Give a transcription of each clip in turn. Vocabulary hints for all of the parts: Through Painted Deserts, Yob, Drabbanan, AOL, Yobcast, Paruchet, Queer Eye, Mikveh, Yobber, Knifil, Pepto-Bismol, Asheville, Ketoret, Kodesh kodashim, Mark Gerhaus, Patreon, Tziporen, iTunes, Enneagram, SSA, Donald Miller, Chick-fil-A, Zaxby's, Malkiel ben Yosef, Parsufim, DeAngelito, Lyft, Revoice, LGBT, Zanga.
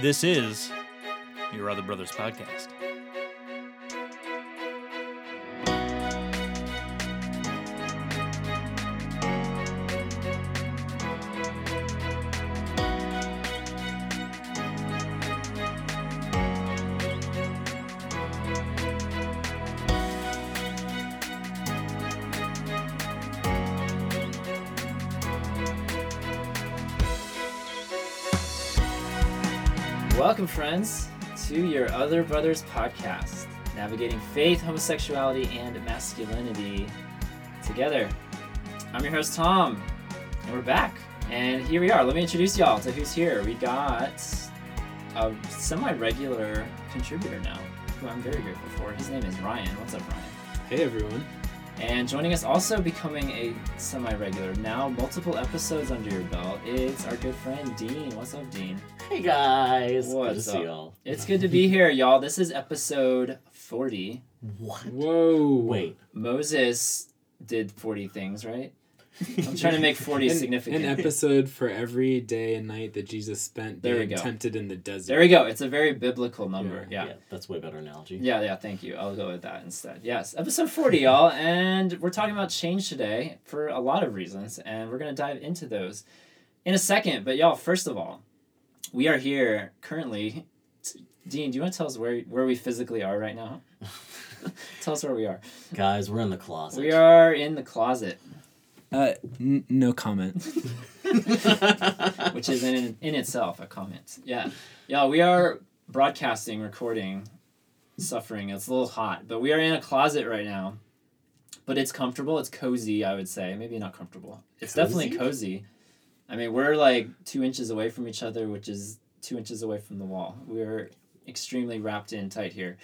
This is Your Other Brothers Podcast. Welcome, friends, to Your Other Brothers Podcast, navigating faith, homosexuality, and masculinity together. I'm your host, Tom, and we're back. And here we are. Let me introduce y'all to who's here. We got a semi-regular contributor now, who I'm very grateful for. His name is Ryan. What's up, Ryan? Hey, everyone. And joining us, also becoming a semi-regular, now multiple episodes under your belt, is our good friend Dean. What's up, Dean? Hey, guys. What's good to see y'all. It's good to be here, y'all. This is episode 40. What? Whoa. Wait. Moses did 40 things, right? I'm trying to make 40 significant. An episode for every day and night that Jesus spent being tempted in the desert. There we go. It's a very biblical number. Yeah, that's a way better analogy. Yeah, thank you. I'll go with that instead. Yes, episode 40, y'all. And we're talking about change today for a lot of reasons, and we're going to dive into those in a second. But, y'all, first of all, we are here currently. Dean, do you want to tell us where we physically are right now? Tell us where we are. Guys, we're in the closet. We are in the closet. No comment. Which is in itself a comment. Yeah. Yeah, we are broadcasting, recording, suffering. It's a little hot, but we are in a closet right now. But it's comfortable. It's cozy, I would say. Maybe not comfortable. It's definitely cozy. I mean, we're like 2 inches away from each other, which is 2 inches away from the wall. We're extremely wrapped in tight here.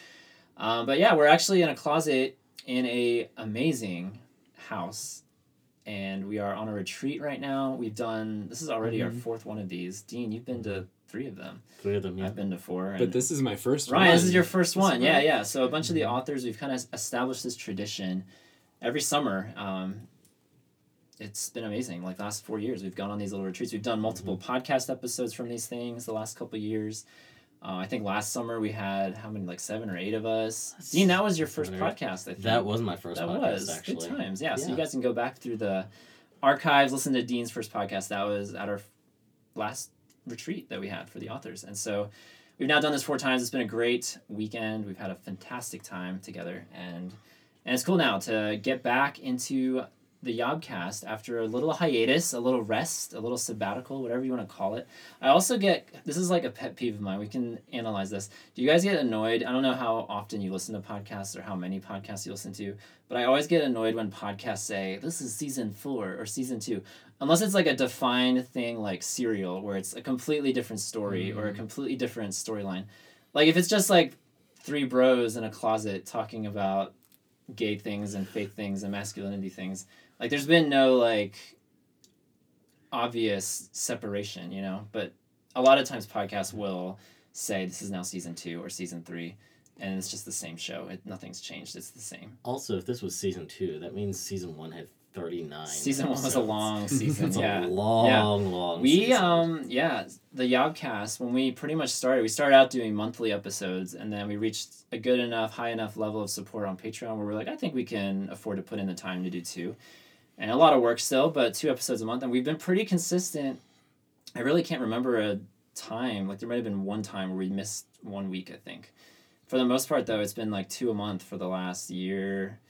But yeah, we're actually in a closet in a amazing house. And we are on a retreat right now. We've done, this is already our fourth one of these. Dean, you've been to three of them. Yeah. I've been to four. But this is my first one. Ryan, this is your first one. Yeah. So a bunch of the authors, we've kind of established this tradition every summer. It's been amazing. Like, the last 4 years, we've gone on these little retreats. We've done multiple podcast episodes from these things the last couple of years. I think last summer we had, how many, like 7 or 8 of us? Dean, that was your first podcast, I think. That was my first podcast, actually. Good times, yeah. So you guys can go back through the archives, listen to Dean's first podcast. That was at our last retreat that we had for the authors. And so we've now done this 4 times. It's been a great weekend. We've had a fantastic time together. And it's cool now to get back into the Yobcast after a little hiatus, a little rest, a little sabbatical, whatever you want to call it. I also get, this is like a pet peeve of mine. We can analyze this. Do you guys get annoyed? I don't know how often you listen to podcasts or how many podcasts you listen to, but I always get annoyed when podcasts say, this is season 4 or season 2, unless it's like a defined thing like Serial, where it's a completely different story or a completely different storyline. Like, if it's just like 3 bros in a closet talking about gay things and faith things and masculinity things, like, there's been no, like, obvious separation, you know? But a lot of times podcasts will say, this is now season 2 or season 3, and it's just the same show. Nothing's changed. It's the same. Also, if this was season 2, that means season 1 had 39 episodes. 1 was a long season. It's a long season. The Yobcast, when we pretty much started, we started out doing monthly episodes, and then we reached a good enough, high enough level of support on Patreon where we're like, I think we can afford to put in the time to do 2. And a lot of work still, but 2 episodes a month, and we've been pretty consistent. I really can't remember a time, like, there might have been one time where we missed 1 week, I think. For the most part, though, it's been like 2 a month for the last year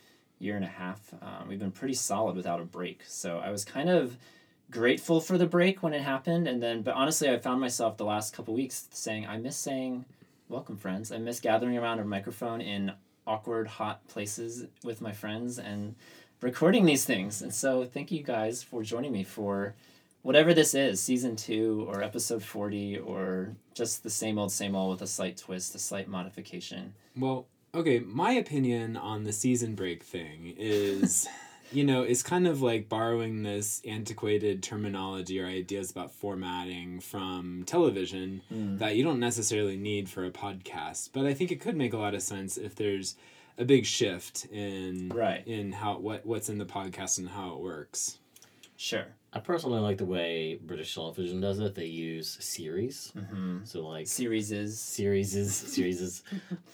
and a half. We've been pretty solid without a break. So I was kind of grateful for the break when it happened. But honestly, I found myself the last couple weeks saying, I miss saying, welcome, friends. I miss gathering around a microphone in awkward, hot places with my friends and recording these things. And so thank you guys for joining me for whatever this is, season 2 or episode 40, or just the same old with a slight twist, a slight modification. Well, okay, my opinion on the season break thing is, is kind of like borrowing this antiquated terminology or ideas about formatting from television that you don't necessarily need for a podcast. But I think it could make a lot of sense if there's a big shift in what's in the podcast and how it works. Sure. I personally like the way British television does it. They use series. Mm-hmm. So, like... Series.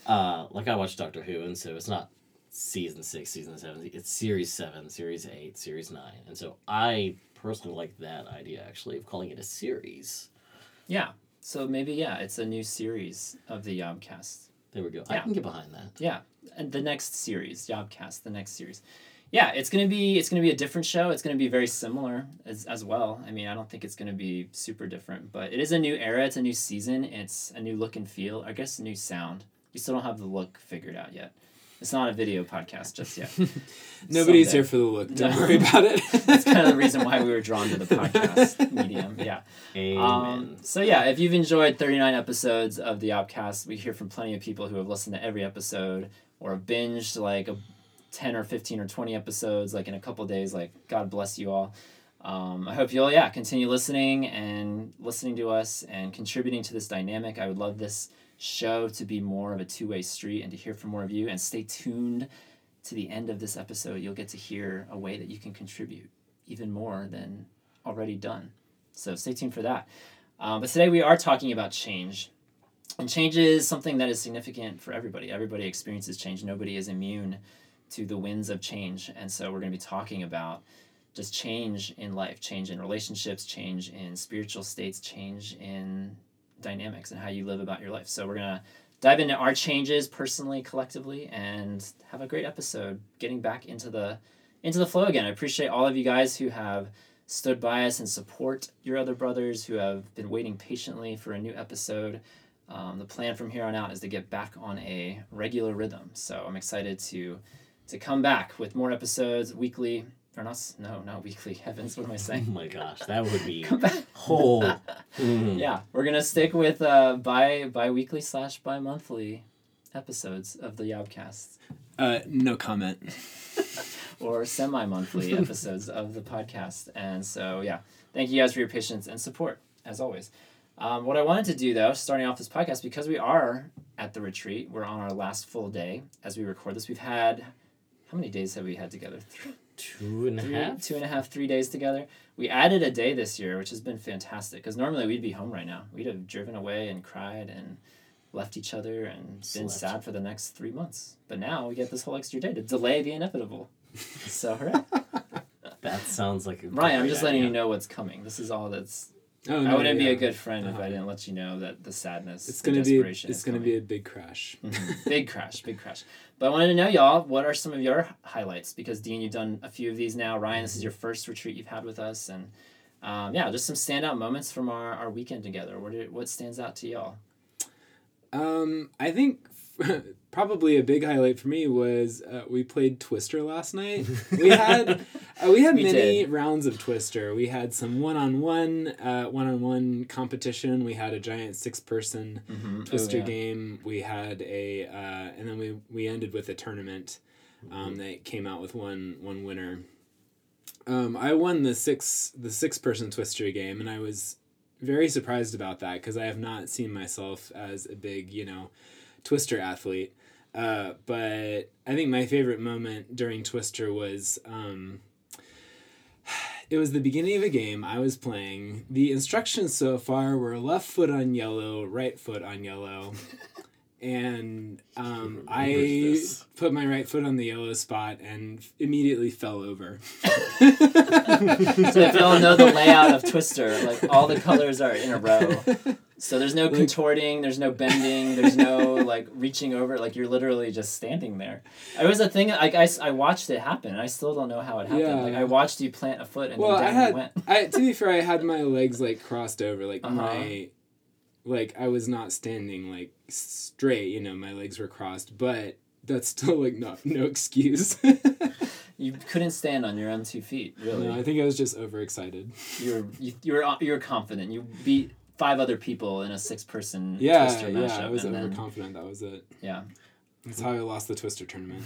Like, I watch Doctor Who, and so it's not season 6, season 7. It's series 7, series 8, series 9. And so I personally like that idea, actually, of calling it a series. Yeah. So maybe, yeah, it's a new series of the Yobcast. There we go. Yeah. I can get behind that. Yeah. And the next series, Yobcast, the next series. Yeah, it's gonna be a different show. It's gonna be very similar as well. I mean, I don't think it's gonna be super different, but it is a new era. It's a new season. It's a new look and feel. I guess a new sound. We still don't have the look figured out yet. It's not a video podcast just yet. Nobody's here for the look. Don't worry about it. That's kind of the reason why we were drawn to the podcast medium. Yeah. Amen. So yeah, if you've enjoyed 39 episodes of the Yobcast, we hear from plenty of people who have listened to every episode or have binged like a 10 or 15 or 20 episodes like in a couple days. Like, God bless you all. I hope you'll continue listening to us and contributing to this dynamic. I would love this show to be more of a two-way street and to hear from more of you, and stay tuned to the end of this episode. You'll get to hear a way that you can contribute even more than already done, so stay tuned for that. But today we are talking about change, and change is something that is significant for everybody experiences change. Nobody is immune to the winds of change. And so we're going to be talking about just change in life, change in relationships, change in spiritual states, change in dynamics and how you live about your life. So we're going to dive into our changes personally, collectively, and have a great episode getting back into the flow again. I appreciate all of you guys who have stood by us and support your other brothers, who have been waiting patiently for a new episode. The plan from here on out is to get back on a regular rhythm. So I'm excited to come back with more episodes weekly, or not weekly, heavens, what am I saying? Oh my gosh, that would be whole. Yeah, we're going to stick with bi-weekly / bi-monthly episodes of the Yobcast. No comment. Or semi-monthly episodes of the podcast. And so, yeah, thank you guys for your patience and support, as always. What I wanted to do, though, starting off this podcast, because we are at the retreat, we're on our last full day as we record this. We've had... How many days have we had together? Two and a half, 3 days together. We added a day this year, which has been fantastic, because normally we'd be home right now. We'd have driven away and cried and left each other and been sad for the next 3 months. But now we get this whole extra day to delay the inevitable. So, hooray. That sounds like a Ryan, I'm just letting you know what's coming. This is all that's... Oh, no, I wouldn't be a good friend if I didn't let you know that the sadness, desperation is coming. It's going to be a big crash. Mm-hmm. Big crash. But I wanted to know, y'all, what are some of your highlights? Because, Dean, you've done a few of these now. Ryan, this is your first retreat you've had with us. And, just some standout moments from our weekend together. What stands out to y'all? I think... Probably a big highlight for me was we played Twister last night. We had many rounds of Twister. We had some one-on-one competition. We had a giant 6-person Twister game. We had a and then we ended with a tournament that came out with one winner. I won the 6-person Twister game, and I was very surprised about that because I have not seen myself as a big Twister athlete. But I think my favorite moment during Twister was, it was the beginning of a game I was playing. The instructions so far were left foot on yellow, right foot on yellow. And I put my right foot on the yellow spot and immediately fell over. So if you don't know the layout of Twister, like all the colors are in a row. So there's no contorting, there's no bending, there's no like reaching over, like you're literally just standing there. It was a thing, like I watched it happen, and I still don't know how it happened. Yeah. Like I watched you plant a foot and to be fair, I had my legs like crossed over, like I was not standing like straight, my legs were crossed, but that's still like no excuse. You couldn't stand on your own 2 feet, really. No, I think I was just overexcited. You were confident. You beat 5 other people in a 6-person Twister matchup. Yeah, I was overconfident. That was it. Yeah. That's how I lost the Twister tournament.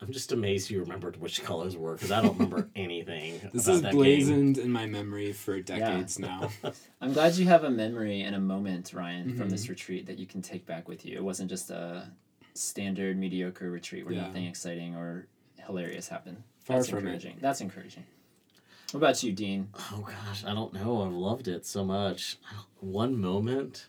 I'm just amazed you remembered which colors were, because I don't remember anything. This is blazoned in my memory for decades now. I'm glad you have a memory and a moment, Ryan, from this retreat that you can take back with you. It wasn't just a standard, mediocre retreat where nothing exciting or hilarious happened. That's encouraging. What about you, Dean? Oh, gosh, I don't know. I've loved it so much. One moment.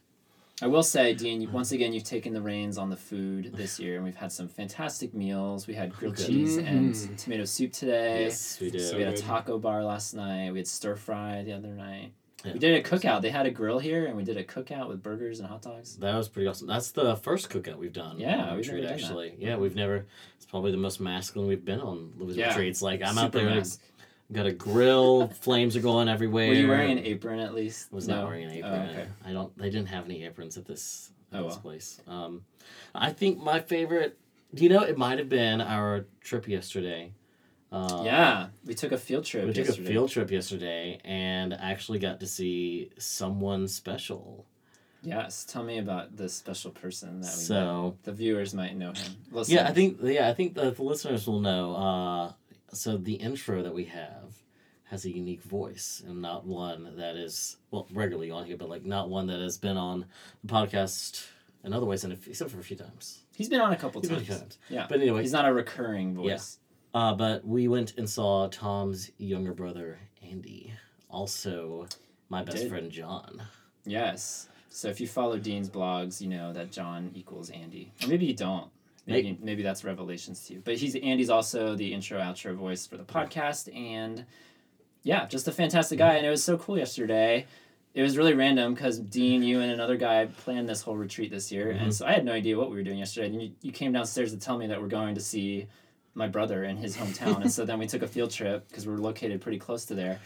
I will say, Dean, once again, you've taken the reins on the food this year, and we've had some fantastic meals. We had grilled cheese and tomato soup today. Yes, we did. So we had a taco bar last night. We had stir-fry the other night. Yeah. We did a cookout. They had a grill here, and we did a cookout with burgers and hot dogs. That was pretty awesome. That's the first cookout we've done. Yeah, we've never done actually. That. Yeah, we've never. It's probably the most masculine we've been on Louisville retreats. Like, I'm out there. Got a grill. Flames are going everywhere. Were you wearing an apron at least? I was not wearing an apron. Oh, okay. I don't. They didn't have any aprons at this place. I think my favorite. You know, it might have been our trip yesterday. We took a field trip. And actually got to see someone special. Yes, tell me about this special person that we met. The viewers might know him. Listeners. I think the listeners will know. So the intro that we have has a unique voice, and not one that is regularly on here, but not one that has been on the podcast in other ways, except for a few times. He's been on a couple times. Yeah, but anyway, he's not a recurring voice. Yeah. But we went and saw Tom's younger brother Andy, also my best friend John. Yes. So if you follow Dean's blogs, you know that John equals Andy, or maybe you don't. Maybe that's revelations to you. But Andy's also the intro, outro voice for the podcast. And just a fantastic guy. And it was so cool yesterday. It was really random because Dean, you, and another guy planned this whole retreat this year. Mm-hmm. And so I had no idea what we were doing yesterday. And you came downstairs to tell me that we're going to see my brother in his hometown. And so then we took a field trip because we're located pretty close to there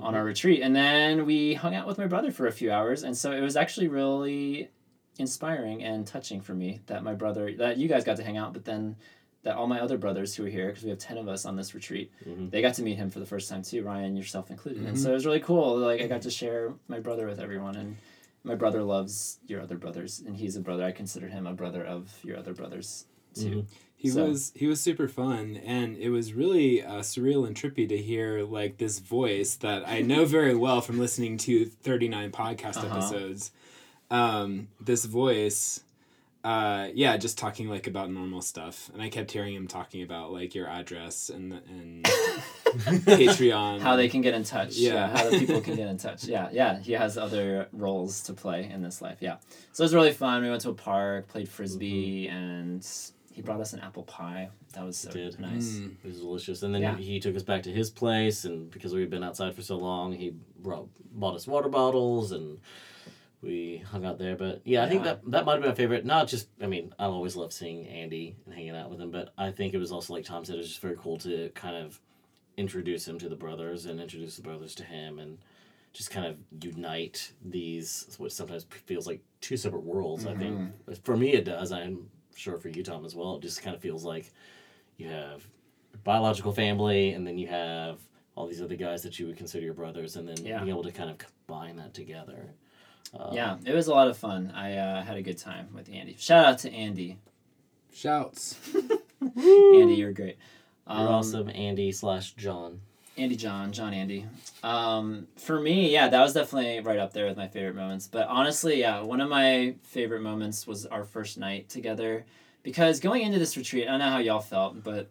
on our retreat. And then we hung out with my brother for a few hours. And so it was actually really inspiring and touching for me that you guys got to hang out, but then that all my other brothers who are here, because we have 10 of us on this retreat, they got to meet him for the first time too, Ryan, yourself included. And so it was really cool. I got to share my brother with everyone, and my brother loves your other brothers, and he's a brother. I consider him a brother of your other brothers too. He was super fun, and it was really surreal and trippy to hear this voice that I know very well from listening to 39 podcast episodes. This voice, just talking about normal stuff, and I kept hearing him talking about your address and Patreon, how they can get in touch, how the people can get in touch, He has other roles to play in this life, So it was really fun. We went to a park, played frisbee, and he brought us an apple pie. That was so nice. It was delicious, and then he took us back to his place, and because we had been outside for so long, he bought us water bottles and. We hung out there, but I think that might have been my favorite. Not just, I always love seeing Andy and hanging out with him, but I think it was also, like Tom said, it was just very cool to kind of introduce him to the brothers and introduce the brothers to him and just kind of unite these, what sometimes feels like two separate worlds, I think. For me it does, I'm sure for you, Tom, as well. It just kind of feels like you have a biological family, and then you have all these other guys that you would consider your brothers, and then being able to kind of combine that together. It was a lot of fun. I had a good time with Andy. Shout out to Andy. Shouts. Andy, you're great. You're awesome, Andy /John. Andy John Andy. For me, that was definitely right up there with my favorite moments. But honestly, one of my favorite moments was our first night together. Because going into this retreat, I don't know how y'all felt, but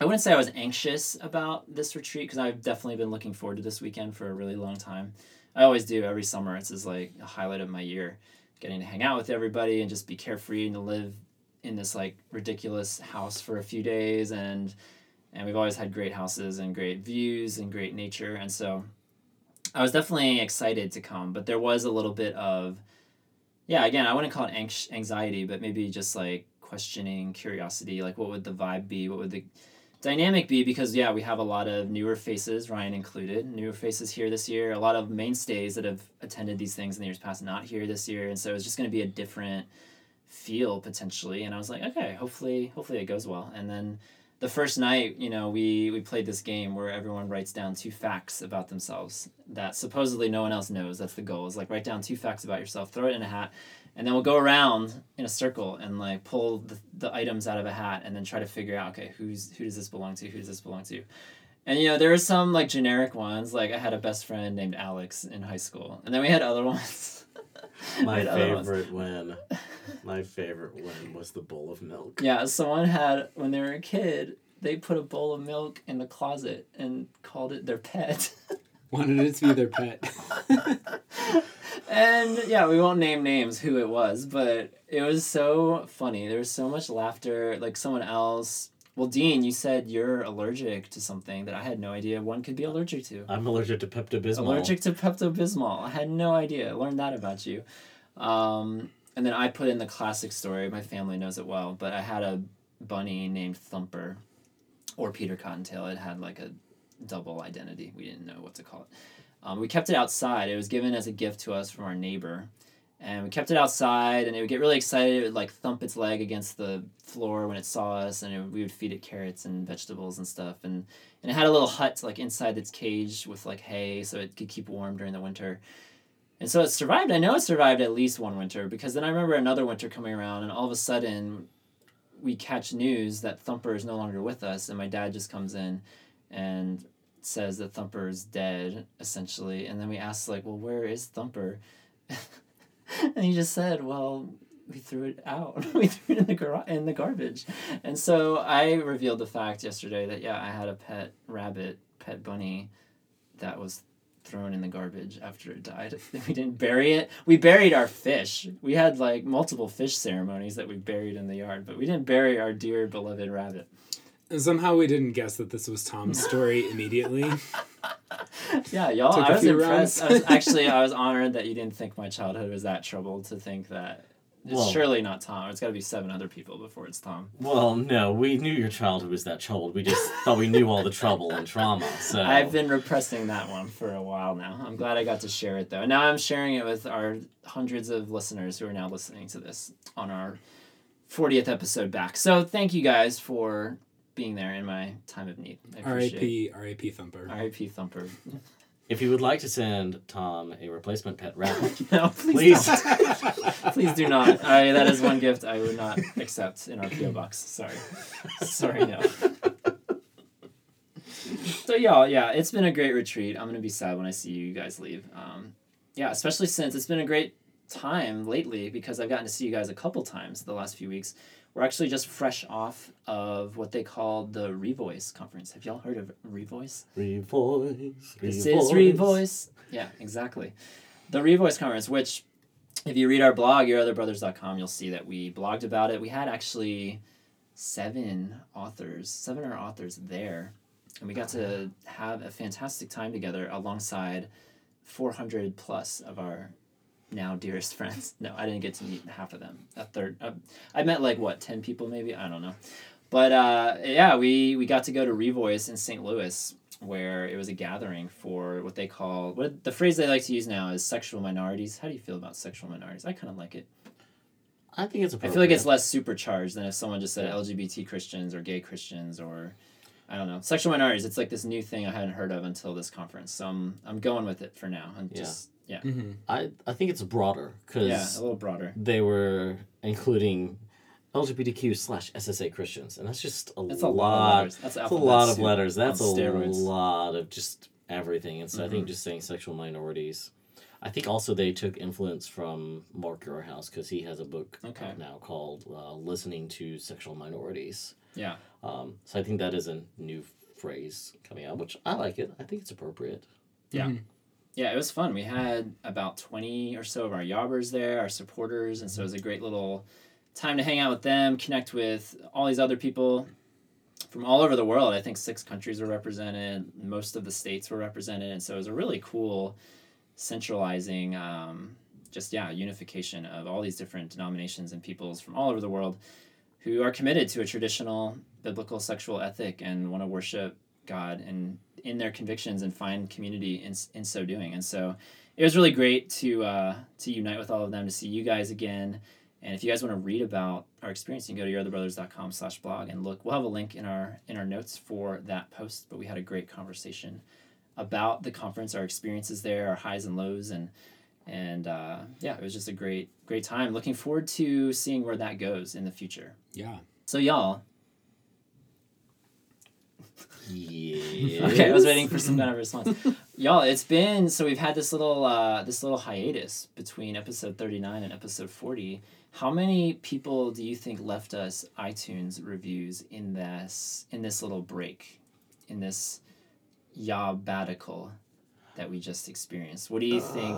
I wouldn't say I was anxious about this retreat, because I've definitely been looking forward to this weekend for a really long time. I always do. Every summer, it's just a highlight of my year, getting to hang out with everybody and just be carefree and to live in this ridiculous house for a few days. And we've always had great houses and great views and great nature. And so I was definitely excited to come, but there was a little bit of, again, I wouldn't call it anxiety, but maybe just questioning, curiosity, what would the vibe be? What would the dynamic be? Because we have a lot of newer faces, Ryan included, newer faces here this year, a lot of mainstays that have attended these things in the years past not here this year, and so it's just going to be a different feel potentially. And I was okay, hopefully it goes well. And then the first night, we played this game where everyone writes down 2 facts about themselves that supposedly no one else knows. That's the goal, is write down 2 facts about yourself, throw it in a hat, and then we'll go around in a circle and pull the items out of a hat and then try to figure out, okay, who does this belong to? Who does this belong to? And there were some generic ones. I had a best friend named Alex in high school, and then we had other ones. My favorite one was the bowl of milk. Someone had, when they were a kid, they put a bowl of milk in the closet and called it their pet. Wanted it to be their pet. And yeah, we won't name names who it was, but it was so funny. There was so much laughter. Like someone else, well, Dean, you said you're allergic to something that I had no idea one could be allergic to. I'm allergic to Pepto-Bismol. Allergic to Pepto-Bismol. I had no idea. Learned that about you. And then I put in the classic story. My family knows it well, but I had a bunny named Thumper or Peter Cottontail. It had like a double identity. We didn't know what to call it. We kept it outside. It was given as a gift to us from our neighbor. And we kept it outside, and it would get really excited. It would, like, thump its leg against the floor when it saw us, and we would feed it carrots and vegetables and stuff. And it had a little hut, like, inside its cage with, like, hay so it could keep warm during the winter. And so it survived. I know it survived at least one winter, because then I remember another winter coming around, and all of a sudden we catch news that Thumper is no longer with us, and my dad just comes in and says that Thumper is dead, essentially. And then we asked, like, well, where is Thumper? And he just said, well, we threw it out. We threw it in the garbage. And so I revealed the fact yesterday that, yeah, I had a pet rabbit, pet bunny, that was thrown in the garbage after it died. We didn't bury it. We buried our fish. We had, like, multiple fish ceremonies that we buried in the yard, but we didn't bury our dear, beloved rabbit. And somehow we didn't guess that this was Tom's story immediately. Yeah, y'all, I was impressed. I was honored that you didn't think my childhood was that troubled to think that it's surely not Tom. It's got to be 7 other people before it's Tom. Well, no, we knew your childhood was that troubled. We just thought we knew all the trouble and trauma. So I've been repressing that one for a while now. I'm glad I got to share it, though. And now I'm sharing it with our hundreds of listeners who are now listening to this on our 40th episode back. So thank you guys for being there in my time of need. I appreciate it. R.I.P. Thumper. R.I.P. Thumper. If you would like to send Tom a replacement pet rabbit, no, please. Please do not. That is one gift I would not accept in our P.O. box. Sorry, no. So, y'all, yeah, it's been a great retreat. I'm going to be sad when I see you guys leave. Yeah, especially since it's been a great time lately because I've gotten to see you guys a couple times the last few weeks. We're actually just fresh off of what they call the Revoice conference. Have y'all heard of Revoice? Revoice. This is Revoice. Yeah, exactly. The Revoice conference, which if you read our blog, yourotherbrothers.com, you'll see that we blogged about it. We had actually 7 authors there. And we got to have a fantastic time together alongside 400 plus of our now dearest friends. No, I didn't get to meet half of them. A third. I met 10 people maybe? I don't know. But yeah, we got to go to Revoice in St. Louis where it was a gathering for what they call, the phrase they like to use now is sexual minorities. How do you feel about sexual minorities? I kind of like it. I think it's appropriate. I feel like it's less supercharged than if someone just said LGBT Christians or gay Christians or, I don't know. Sexual minorities, it's like this new thing I hadn't heard of until this conference. So I'm going with it for now. Yeah. Mm-hmm. I think it's broader because a little broader. They were including LGBTQ/SSA Christians, and that's just a lot. Of letters. That's a lot of letters. That's a lot of just everything. And so I think just saying sexual minorities. I think also they took influence from Mark Gerhaus because he has a book now called "Listening to Sexual Minorities." Yeah. So I think that is a new phrase coming out, which I like it. I think it's appropriate. Yeah. Mm-hmm. Yeah, it was fun. We had about 20 or so of our yobbers there, our supporters, and so it was a great little time to hang out with them, connect with all these other people from all over the world. I think 6 countries were represented, most of the states were represented, and so it was a really cool centralizing, unification of all these different denominations and peoples from all over the world who are committed to a traditional biblical sexual ethic and want to worship God and in their convictions and find community in so doing. And so it was really great to unite with all of them, to see you guys again. And if you guys want to read about our experience, you can go to yourotherbrothers.com/blog and look. We'll have a link in our notes for that post, but we had a great conversation about the conference, our experiences there, our highs and lows, and yeah, it was just a great time. Looking forward to seeing where that goes in the future. Yeah. So y'all, Yeah. Okay, I was waiting for some kind of response. Y'all, it's been, so we've had this little hiatus between episode 39 and episode 40. How many people do you think left us iTunes reviews in this little break, in this yabbatical that we just experienced? What do you think?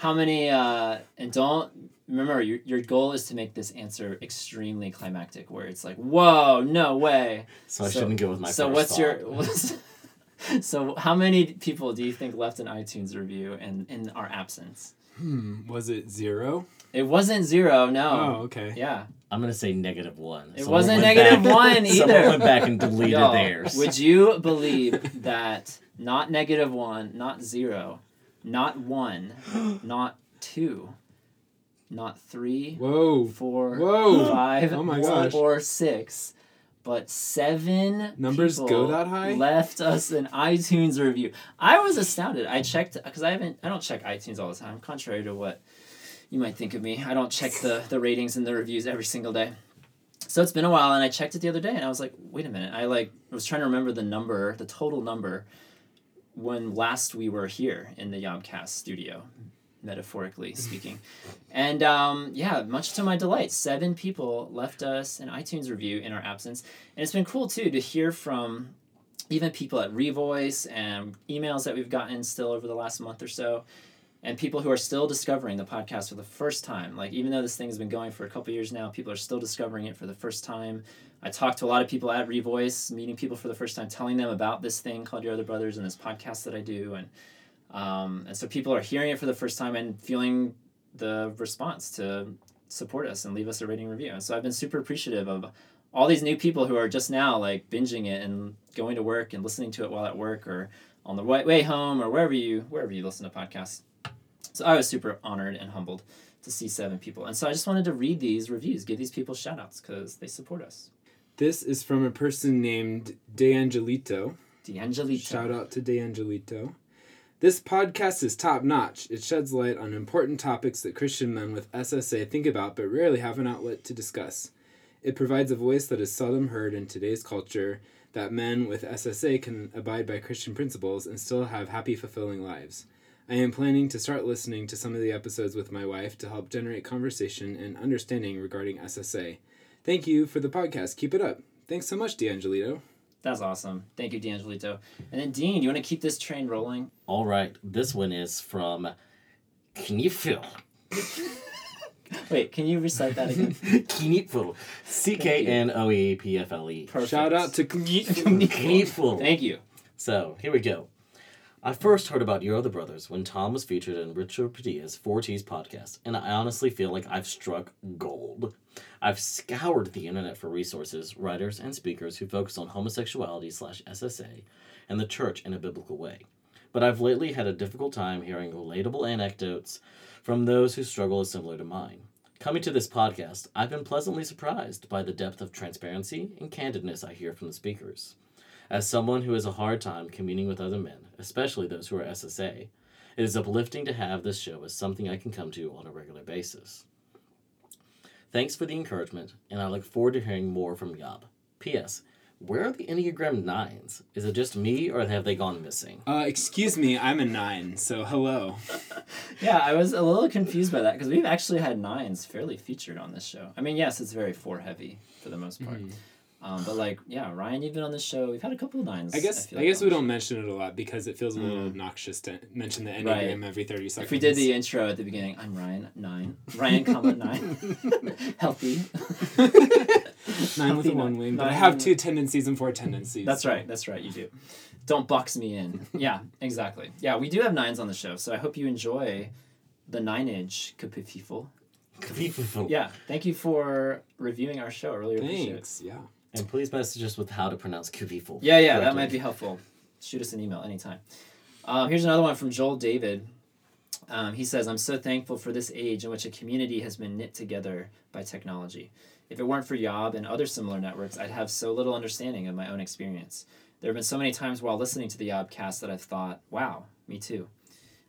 How many? And don't remember, your goal is to make this answer extremely climactic, where it's like, whoa, no way. So I shouldn't go with my. So first so how many people do you think left an iTunes review in our absence? Was it zero? It wasn't zero, no. Oh, okay. Yeah. I'm going to say -1. It wasn't -1 either. Someone went back and deleted theirs. Would you believe that not -1, not 0, not 1, not 2, not 3, whoa, 4, whoa, 5, oh my gosh, or 6, but 7 numbers go that high? Left us an iTunes review. I was astounded. I checked, because I don't check iTunes all the time, contrary to what you might think of me. I don't check the ratings and the reviews every single day. So it's been a while, and I checked it the other day, and I was like, wait a minute. I was trying to remember the number, the total number, when last we were here in the Yobcast studio, metaphorically speaking. And much to my delight, 7 people left us an iTunes review in our absence. And it's been cool, too, to hear from even people at Revoice and emails that we've gotten still over the last month or so. And people who are still discovering the podcast for the first time. Like, even though this thing has been going for a couple years now, people are still discovering it for the first time. I talked to a lot of people at Revoice, meeting people for the first time, telling them about this thing called Your Other Brothers and this podcast that I do. And so people are hearing it for the first time and feeling the response to support us and leave us a rating review. And so I've been super appreciative of all these new people who are just now, like, binging it and going to work and listening to it while at work or on the way home or wherever you listen to podcasts. So I was super honored and humbled to see 7 people. And so I just wanted to read these reviews, give these people shout-outs, because they support us. This is from a person named DeAngelito. Shout-out to DeAngelito. This podcast is top-notch. It sheds light on important topics that Christian men with SSA think about but rarely have an outlet to discuss. It provides a voice that is seldom heard in today's culture, that men with SSA can abide by Christian principles and still have happy, fulfilling lives. I am planning to start listening to some of the episodes with my wife to help generate conversation and understanding regarding SSA. Thank you for the podcast. Keep it up. Thanks so much, DeAngelito. That's awesome. Thank you, DeAngelito. And then, Dean, you want to keep this train rolling? All right. This one is from Knifil. Wait, can you recite that again? Knifil. C-K-N-O-E-P-F-L-E. Perfect. Shout out to Knifil. Thank you. So, here we go. I first heard about Your Other Brothers when Tom was featured in Richard Padilla's 4T's podcast, and I honestly feel like I've struck gold. I've scoured the internet for resources, writers, and speakers who focus on homosexuality/SSA and the church in a biblical way. But I've lately had a difficult time hearing relatable anecdotes from those whose struggle is similar to mine. Coming to this podcast, I've been pleasantly surprised by the depth of transparency and candidness I hear from the speakers. As someone who has a hard time communing with other men, especially those who are SSA, it is uplifting to have this show as something I can come to on a regular basis. Thanks for the encouragement, and I look forward to hearing more from Yob. P.S. Where are the Enneagram 9s? Is it just me, or have they gone missing? Excuse me, I'm a 9, so hello. Yeah, I was a little confused by that, because we've actually had 9s fairly featured on this show. I mean, yes, it's very 4-heavy for the most part. Mm. But Ryan, you've been on the show. We've had a couple of 9s. I guess we don't mention it a lot because it feels a little obnoxious to mention the Enneagram every 30 seconds. If we did the intro at the beginning, I'm Ryan, 9. Ryan, comma, 9. Healthy. 9 with a 1 wing. But I have 2 tendencies and 4 tendencies. That's right. You do. Don't box me in. Yeah, exactly. Yeah, we do have 9s on the show, so I hope you enjoy the 9-age kapififul. Kapififul. Yeah. Thank you for reviewing our show. I really appreciate it. Thanks. Yeah. And please message us with how to pronounce Kuviful. Yeah, correctly. That might be helpful. Shoot us an email anytime. Here's another one from Joel David. He says, I'm so thankful for this age in which a community has been knit together by technology. If it weren't for Yob and other similar networks, I'd have so little understanding of my own experience. There have been so many times while listening to the Yobcast that I've thought, wow, me too.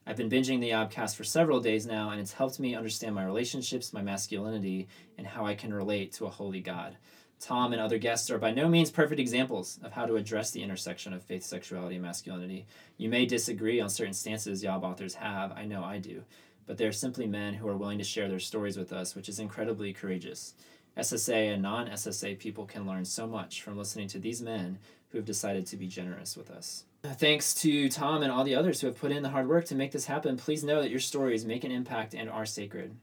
I've been binging the Yobcast for several days now, and it's helped me understand my relationships, my masculinity, and how I can relate to a holy God. Tom and other guests are by no means perfect examples of how to address the intersection of faith, sexuality, and masculinity. You may disagree on certain stances Yob authors have, I know I do, but they're simply men who are willing to share their stories with us, which is incredibly courageous. SSA and non-SSA people can learn so much from listening to these men who have decided to be generous with us. Thanks to Tom and all the others who have put in the hard work to make this happen. Please know that your stories make an impact and are sacred.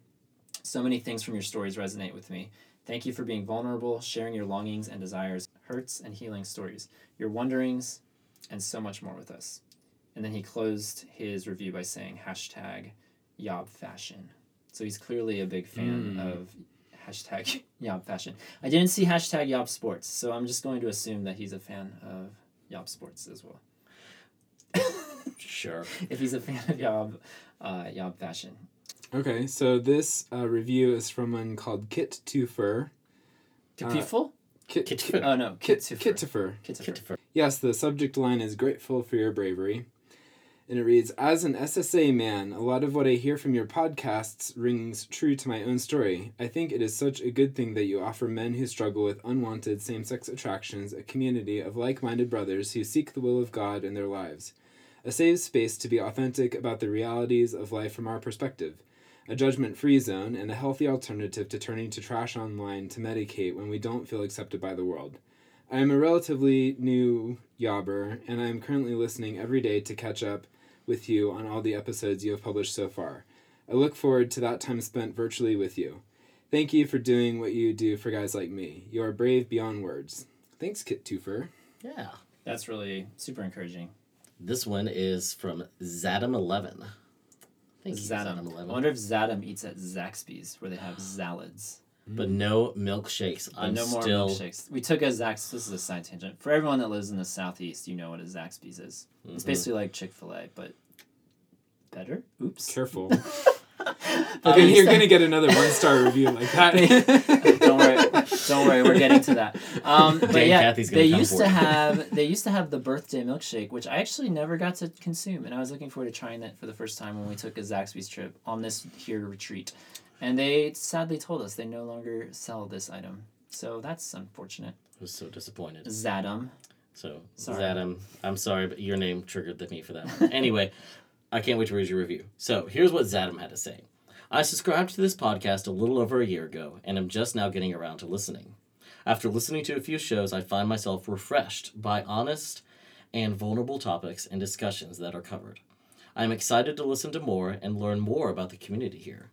So many things from your stories resonate with me. Thank you for being vulnerable, sharing your longings and desires, hurts and healing stories, your wonderings, and so much more with us. And then he closed his review by saying hashtag Yob Fashion. So he's clearly a big fan of hashtag Yob Fashion. I didn't see hashtag Yob Sports, so I'm just going to assume that he's a fan of Yob Sports as well. Sure. If he's a fan of Yob Fashion. Okay, so this review is from one called Kit Tufer. Kit Tufer. Yes, the subject line is grateful for your bravery. And it reads, as an SSA man, a lot of what I hear from your podcasts rings true to my own story. I think it is such a good thing that you offer men who struggle with unwanted same-sex attractions a community of like-minded brothers who seek the will of God in their lives. A safe space to be authentic about the realities of life from our perspective. A judgment-free zone and a healthy alternative to turning to trash online to medicate when we don't feel accepted by the world. I am a relatively new Yobber, and I am currently listening every day to catch up with you on all the episodes you have published so far. I look forward to that time spent virtually with you. Thank you for doing what you do for guys like me. You are brave beyond words. Thanks, Kit Tufer. Yeah. That's really super encouraging. This one is from Zadam11. Thank you, Zadam11. I wonder if Zadam eats at Zaxby's, where they have salads. But no milkshakes. No more milkshakes. We took a Zaxby's. This is a side tangent. For everyone that lives in the Southeast, you know what a Zaxby's is. Mm-hmm. It's basically like Chick-fil-A, but better? Oops. Careful. You're going to get another one-star review like that. Don't worry. We're getting to that. But yeah, they used to have the birthday milkshake, which I actually never got to consume. And I was looking forward to trying that for the first time when we took a Zaxby's trip on this here retreat. And they sadly told us they no longer sell this item. So that's unfortunate. I was so disappointed. Zadam. Zadam, I'm sorry, but your name triggered me for that one. Anyway, I can't wait to read your review. So here's what Zadam had to say. I subscribed to this podcast a little over a year ago, and I'm just now getting around to listening. After listening to a few shows, I find myself refreshed by honest and vulnerable topics and discussions that are covered. I'm excited to listen to more and learn more about the community here.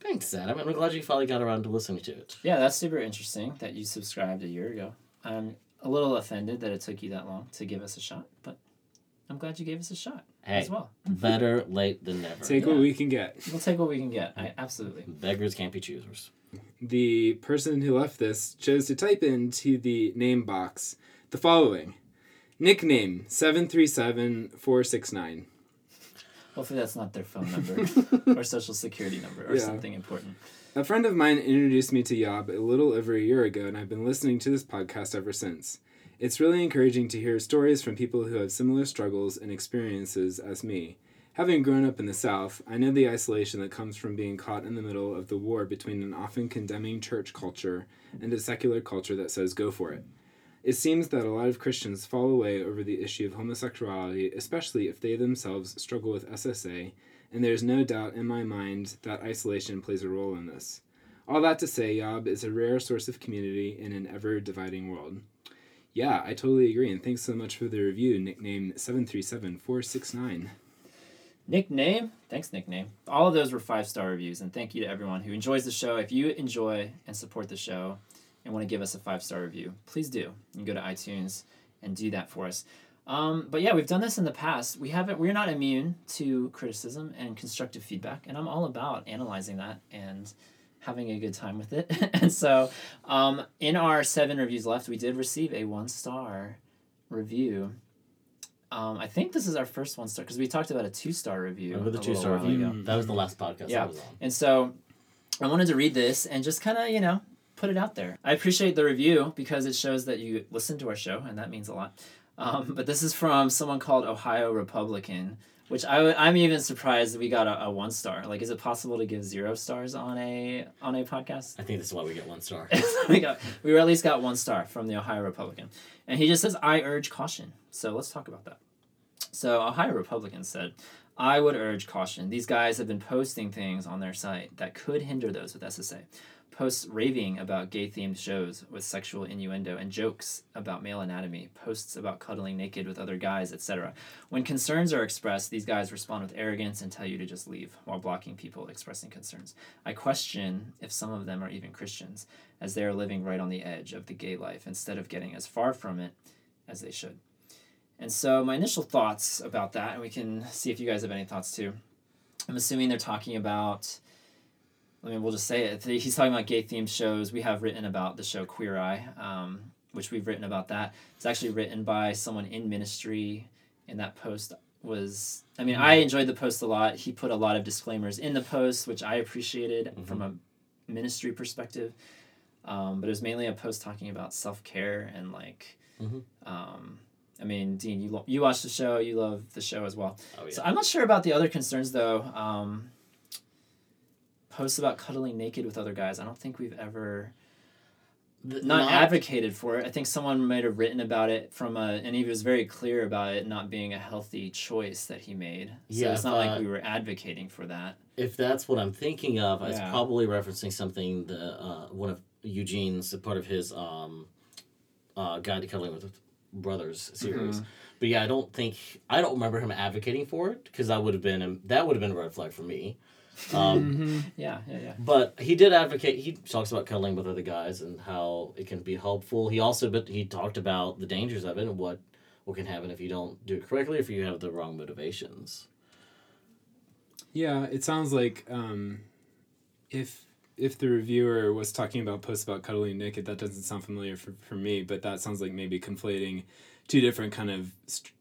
Thanks, Adam. I'm glad you finally got around to listening to it. Yeah, that's super interesting that you subscribed a year ago. I'm a little offended that it took you that long to give us a shot, but I'm glad you gave us a shot as well. Better late than never. Take what we can get. We'll take what we can get. Absolutely. Beggars can't be choosers. The person who left this chose to type into the name box the following. Nickname 737469. Hopefully that's not their phone number or social security number or something important. A friend of mine introduced me to Yob a little over a year ago, and I've been listening to this podcast ever since. It's really encouraging to hear stories from people who have similar struggles and experiences as me. Having grown up in the South, I know the isolation that comes from being caught in the middle of the war between an often condemning church culture and a secular culture that says go for it. It seems that a lot of Christians fall away over the issue of homosexuality, especially if they themselves struggle with SSA, and there's no doubt in my mind that isolation plays a role in this. All that to say, Yob is a rare source of community in an ever-dividing world. Yeah, I totally agree, and thanks so much for the review, Nickname 737469. Nickname? Thanks, Nickname. All of those were 5-star reviews, and thank you to everyone who enjoys the show. If you enjoy and support the show and want to give us a 5-star review, please do. You can go to iTunes and do that for us. But yeah, we've done this in the past. We're not immune to criticism and constructive feedback, and I'm all about analyzing that and having a good time with it. And so in our 7 reviews left, we did receive a 1-star review. I think this is our first 1-star, because we talked about a 2-star review. Remember the 2-star review? Ago. That was the last podcast I was on. And so I wanted to read this and just kind of, put it out there. I appreciate the review because it shows that you listen to our show, and that means a lot. But this is from someone called Ohio Republican, Which I'm even surprised that we got a 1 star. Like, is it possible to give 0 stars on a podcast? I think that's why we get 1 star. we at least got 1 star from the Ohio Republican. And he just says, I urge caution. So let's talk about that. So Ohio Republican said, I would urge caution. These guys have been posting things on their site that could hinder those with SSA. Posts raving about gay-themed shows with sexual innuendo and jokes about male anatomy, posts about cuddling naked with other guys, etc. When concerns are expressed, these guys respond with arrogance and tell you to just leave while blocking people expressing concerns. I question if some of them are even Christians, as they are living right on the edge of the gay life instead of getting as far from it as they should. And so my initial thoughts about that, and we can see if you guys have any thoughts too. I'm assuming they're talking about... I mean, we'll just say it. He's talking about gay-themed shows. We have written about the show Queer Eye, which we've written about that. It's actually written by someone in ministry, and that post was... I mean, I enjoyed the post a lot. He put a lot of disclaimers in the post, which I appreciated from a ministry perspective. But it was mainly a post talking about self-care and, like... I mean, Dean, you watch the show. You love the show as well. Oh, yeah. So I'm not sure about the other concerns, though. Posts about cuddling naked with other guys. I don't think we've ever not advocated for it. I think someone might have written about it and he was very clear about it not being a healthy choice that he made. Yeah, so it's not like we were advocating for that. If that's what I'm thinking of, yeah. It's probably referencing something that one of Eugene's, part of his Guide to Cuddling with Brothers series. But yeah, I don't remember him advocating for it because that would have been a red flag for me. Yeah. But he did advocate. He talks about cuddling with other guys and how it can be helpful. He talked about the dangers of it and what can happen if you don't do it correctly, if you have the wrong motivations. Yeah, it sounds like if the reviewer was talking about posts about cuddling naked, that doesn't sound familiar for me, but that sounds like maybe conflating two different kind of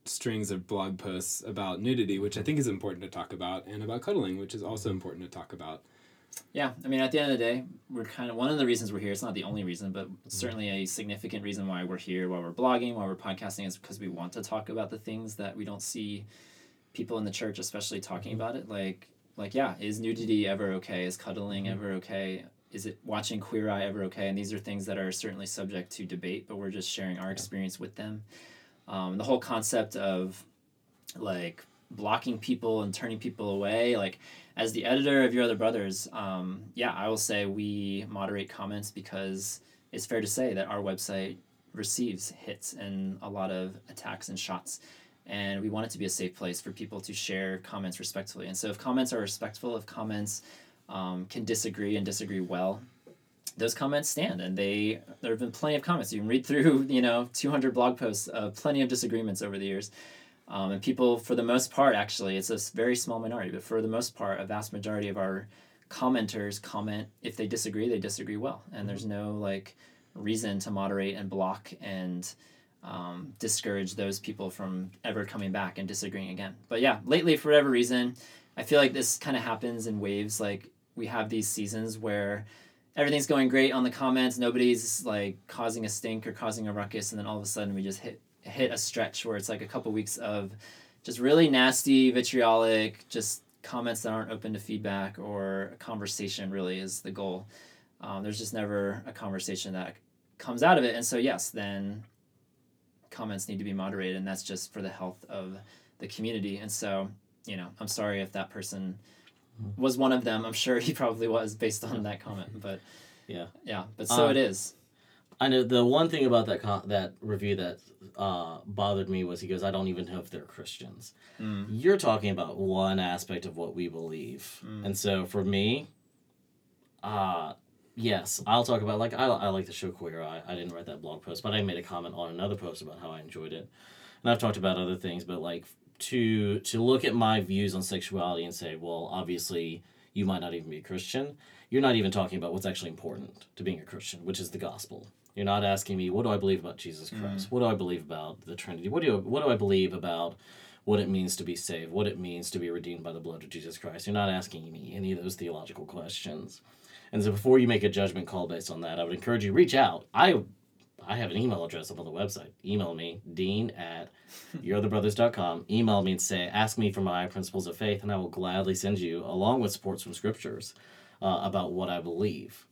strings of blog posts about nudity, which I think is important to talk about, and about cuddling, which is also important to talk about. Yeah, I mean, at the end of the day, we're one of the reasons we're here. It's not the only reason, but certainly a significant reason why we're here, why we're blogging, why we're podcasting, is because we want to talk about the things that we don't see people in the church, especially talking about it. Like, yeah, is nudity ever okay? Is cuddling ever okay? Is it watching Queer Eye ever okay? And these are things that are certainly subject to debate, but we're just sharing our experience with them. The whole concept of, like, blocking people and turning people away, like, as the editor of Your Other Brothers, I will say we moderate comments because it's fair to say that our website receives hits and a lot of attacks and shots, and we want it to be a safe place for people to share comments respectfully. And so if comments are respectful, if comments can disagree and disagree well, those comments stand, and there have been plenty of comments. You can read through, 200 blog posts, plenty of disagreements over the years. And people, for the most part, actually, it's a very small minority, but for the most part, a vast majority of our commenters comment, if they disagree well. And there's no, reason to moderate and block and discourage those people from ever coming back and disagreeing again. But yeah, lately, for whatever reason, I feel like this kind of happens in waves. Like, we have these seasons where... everything's going great on the comments. Nobody's causing a stink or causing a ruckus. And then all of a sudden we just hit a stretch where it's a couple weeks of just really nasty, vitriolic, just comments that aren't open to feedback, or a conversation really is the goal. There's just never a conversation that comes out of it. And so, yes, then comments need to be moderated, and that's just for the health of the community. And so, I'm sorry if that person... was one of them. I'm sure he probably was, based on that comment, but yeah. But so it is. I know the one thing about that review that bothered me was he goes, I don't even know if they're Christians. You're talking about one aspect of what we believe, and so for me, yes, I'll talk about I like the show Queer Eye. I didn't write that blog post, but I made a comment on another post about how I enjoyed it, and I've talked about other things, but to look at my views on sexuality and say, well, obviously you might not even be a Christian. You're not even talking about what's actually important to being a Christian, which is the gospel. You're not asking me, what do I believe about Jesus Christ? What do I believe about the Trinity? What do I believe about what it means to be saved? What it means to be redeemed by the blood of Jesus Christ? You're not asking me any of those theological questions. And so before you make a judgment call based on that, I would encourage you, reach out. I I have an email address up on the website. Email me, dean@yourethebrothers.com. Email me and say, ask me for my principles of faith, and I will gladly send you, along with supports from scriptures, about what I believe.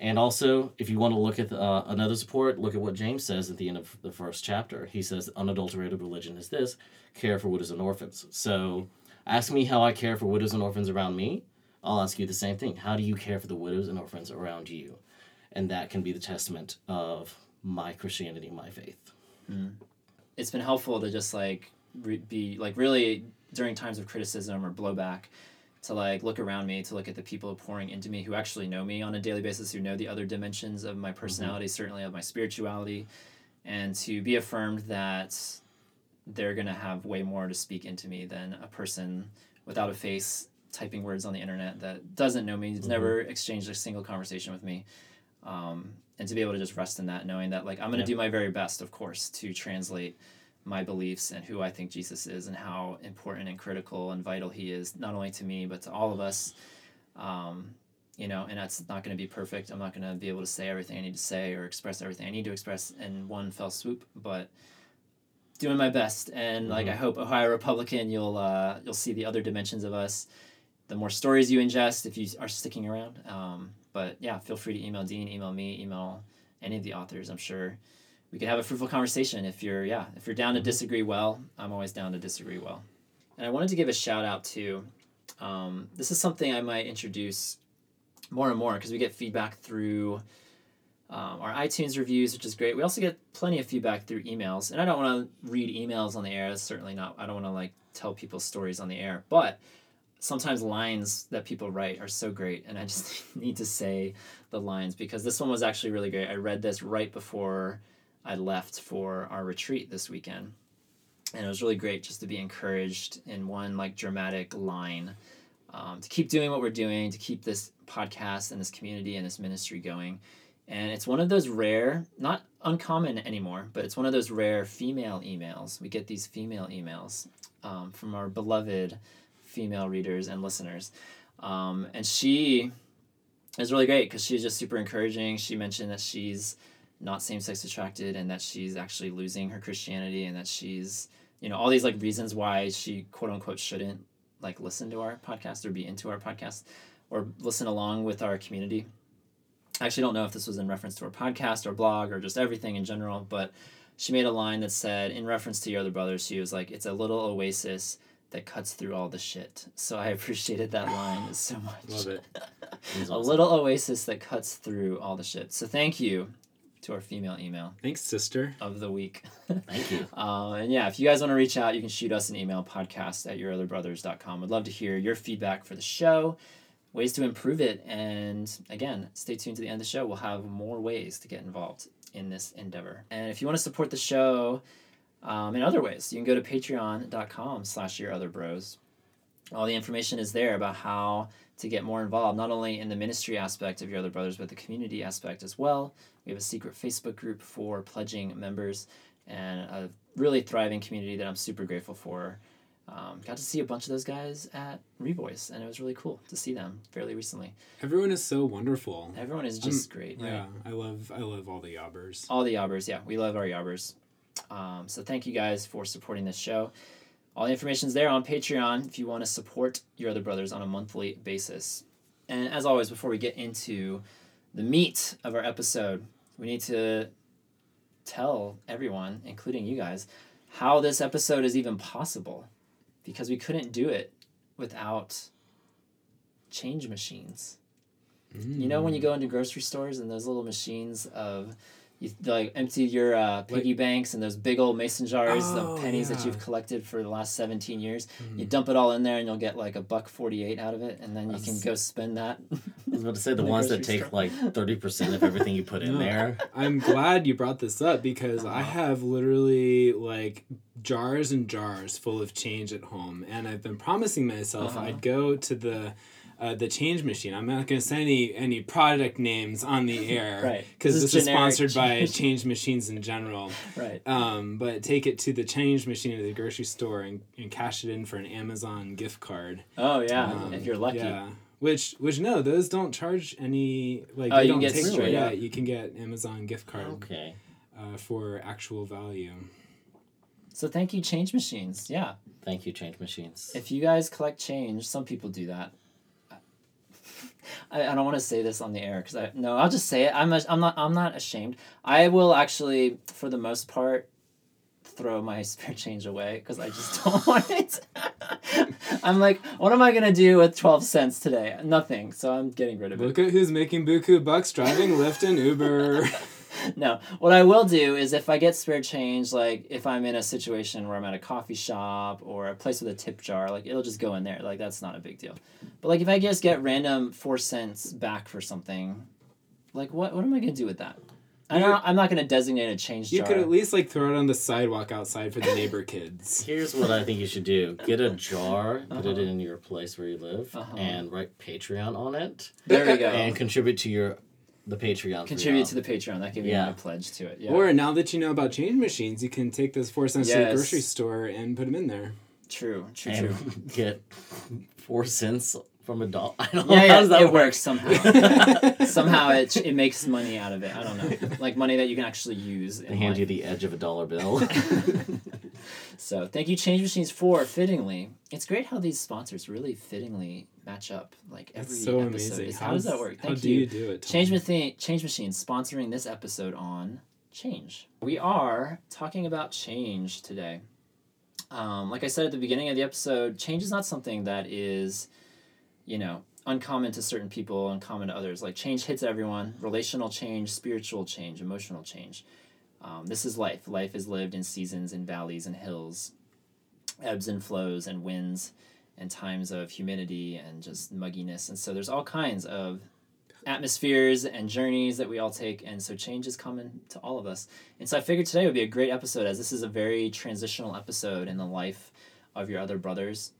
And also, if you want to look at another support, look at what James says at the end of the first chapter. He says, unadulterated religion is this, care for widows and orphans. So ask me how I care for widows and orphans around me. I'll ask you the same thing. How do you care for the widows and orphans around you? And that can be the testament of my Christianity, my faith. Mm. It's been helpful to just, like, really during times of criticism or blowback, to, like, look around me, to look at the people pouring into me who actually know me on a daily basis, who know the other dimensions of my personality, mm-hmm. certainly of my spirituality, and to be affirmed that they're going to have way more to speak into me than a person without a face typing words on the internet that doesn't know me, has mm-hmm. never exchanged a single conversation with me. And to be able to just rest in that, knowing that, like, I'm going to do my very best, of course, to translate my beliefs and who I think Jesus is and how important and critical and vital he is, not only to me, but to all of us. And that's not going to be perfect. I'm not going to be able to say everything I need to say or express everything I need to express in one fell swoop, but doing my best. And mm-hmm. like, I hope, Ohio Republican, you'll see the other dimensions of us, the more stories you ingest, if you are sticking around. But yeah, feel free to email Dean, email me, email any of the authors. I'm sure we could have a fruitful conversation if you're down to disagree well. I'm always down to disagree well. And I wanted to give a shout out to, this is something I might introduce more and more because we get feedback through our iTunes reviews, which is great. We also get plenty of feedback through emails, and I don't want to read emails on the air. That's certainly not, I don't want to, like, tell people stories on the air, but sometimes lines that people write are so great, and I just need to say the lines because this one was actually really great. I read this right before I left for our retreat this weekend, and it was really great just to be encouraged in one, like, dramatic line, to keep doing what we're doing, to keep this podcast and this community and this ministry going. And it's one of those rare, not uncommon anymore, but it's one of those rare female emails. We get these female emails from our beloved female readers and listeners. And she is really great because she's just super encouraging. She mentioned that she's not same-sex attracted and that she's actually losing her Christianity and that she's, all these, like, reasons why she, quote-unquote, shouldn't, like, listen to our podcast or be into our podcast or listen along with our community. I actually don't know if this was in reference to our podcast or blog or just everything in general, but she made a line that said, in reference to Your Other Brothers, she was like, it's a little oasis that cuts through all the shit. So I appreciated that line so much. Love it. Awesome. A little oasis that cuts through all the shit. So thank you to our female email. Thanks, sister. Of the week. Thank you. And yeah, if you guys want to reach out, you can shoot us an email, podcast@yourotherbrothers.com. We'd love to hear your feedback for the show, ways to improve it. And again, stay tuned to the end of the show. We'll have more ways to get involved in this endeavor. And if you want to support the show, in other ways, you can go to patreon.com/YourOtherBros. All the information is there about how to get more involved, not only in the ministry aspect of Your Other Brothers, but the community aspect as well. We have a secret Facebook group for pledging members and a really thriving community that I'm super grateful for. Got to see a bunch of those guys at Revoice, and it was really cool to see them fairly recently. Everyone is so wonderful. Everyone is just great. Yeah, right? I love all the yobbers. All the yobbers, yeah. We love our yobbers. So thank you guys for supporting this show. All the information's there on Patreon if you want to support Your Other Brothers on a monthly basis. And as always, before we get into the meat of our episode, we need to tell everyone, including you guys, how this episode is even possible, because we couldn't do it without change machines. Mm. You know, when you go into grocery stores and those little machines of... You, like, empty your piggy banks and those big old mason jars of pennies that you've collected for the last 17 years. Mm. You dump it all in there and you'll get like $1.48 out of it, and then you can go spend that. I was about to say, the ones that take like 30% of everything you put in there. I'm glad you brought this up because I have literally like jars and jars full of change at home, and I've been promising myself I'd go to the change machine. I'm not going to say any product names on the air. Right. Because this is sponsored by change machines in general. Right. But take it to the change machine at the grocery store and cash it in for an Amazon gift card. Oh, yeah. If you're lucky. Yeah. Which no, those don't charge any, like, they don't take straight out. You can get Amazon gift card for actual value. So thank you, change machines. Yeah. Thank you, change machines. If you guys collect change, some people do that. I don't want to say this on the air because I'll just say it. I'm not ashamed. I will actually, for the most part, throw my spare change away because I just don't want it. I'm like, what am I gonna do with 12 cents today? Nothing. So I'm getting rid of it. Look at who's making buku bucks driving Lyft and Uber. No, what I will do is if I get spare change, like if I'm in a situation where I'm at a coffee shop or a place with a tip jar, like it'll just go in there. Like that's not a big deal. But like if I just get random 4 cents back for something, like what am I gonna do with that? I'm not going to designate a change jar. You could at least like throw it on the sidewalk outside for the neighbor kids. Here's what I think you should do. Get a jar, put it in your place where you live, and write Patreon on it. There we go. And contribute to the Patreon. Contribute to the Patreon. That can be a pledge to it. Yeah. Or now that you know about change machines, you can take those 4 cents to the grocery store and put them in there. True. Get 4 cents... from a doll. I don't know. How does that work? Works somehow. Somehow it makes money out of it. I don't know. Like money that you can actually use. They hand you the edge of a dollar bill. So thank you, change machines, for fittingly. It's great how these sponsors really fittingly match up. Like every episode. Amazing. How does that work? Thank you. How do you do it? Change machines sponsoring this episode on change. We are talking about change today. Like I said at the beginning of the episode, change is not something that is, uncommon to certain people, uncommon to others. Like change hits everyone, relational change, spiritual change, emotional change. This is life. Life is lived in seasons and valleys and hills, ebbs and flows and winds and times of humidity and just mugginess. And so there's all kinds of atmospheres and journeys that we all take. And so change is common to all of us. And so I figured today would be a great episode, as this is a very transitional episode in the life of your other brothers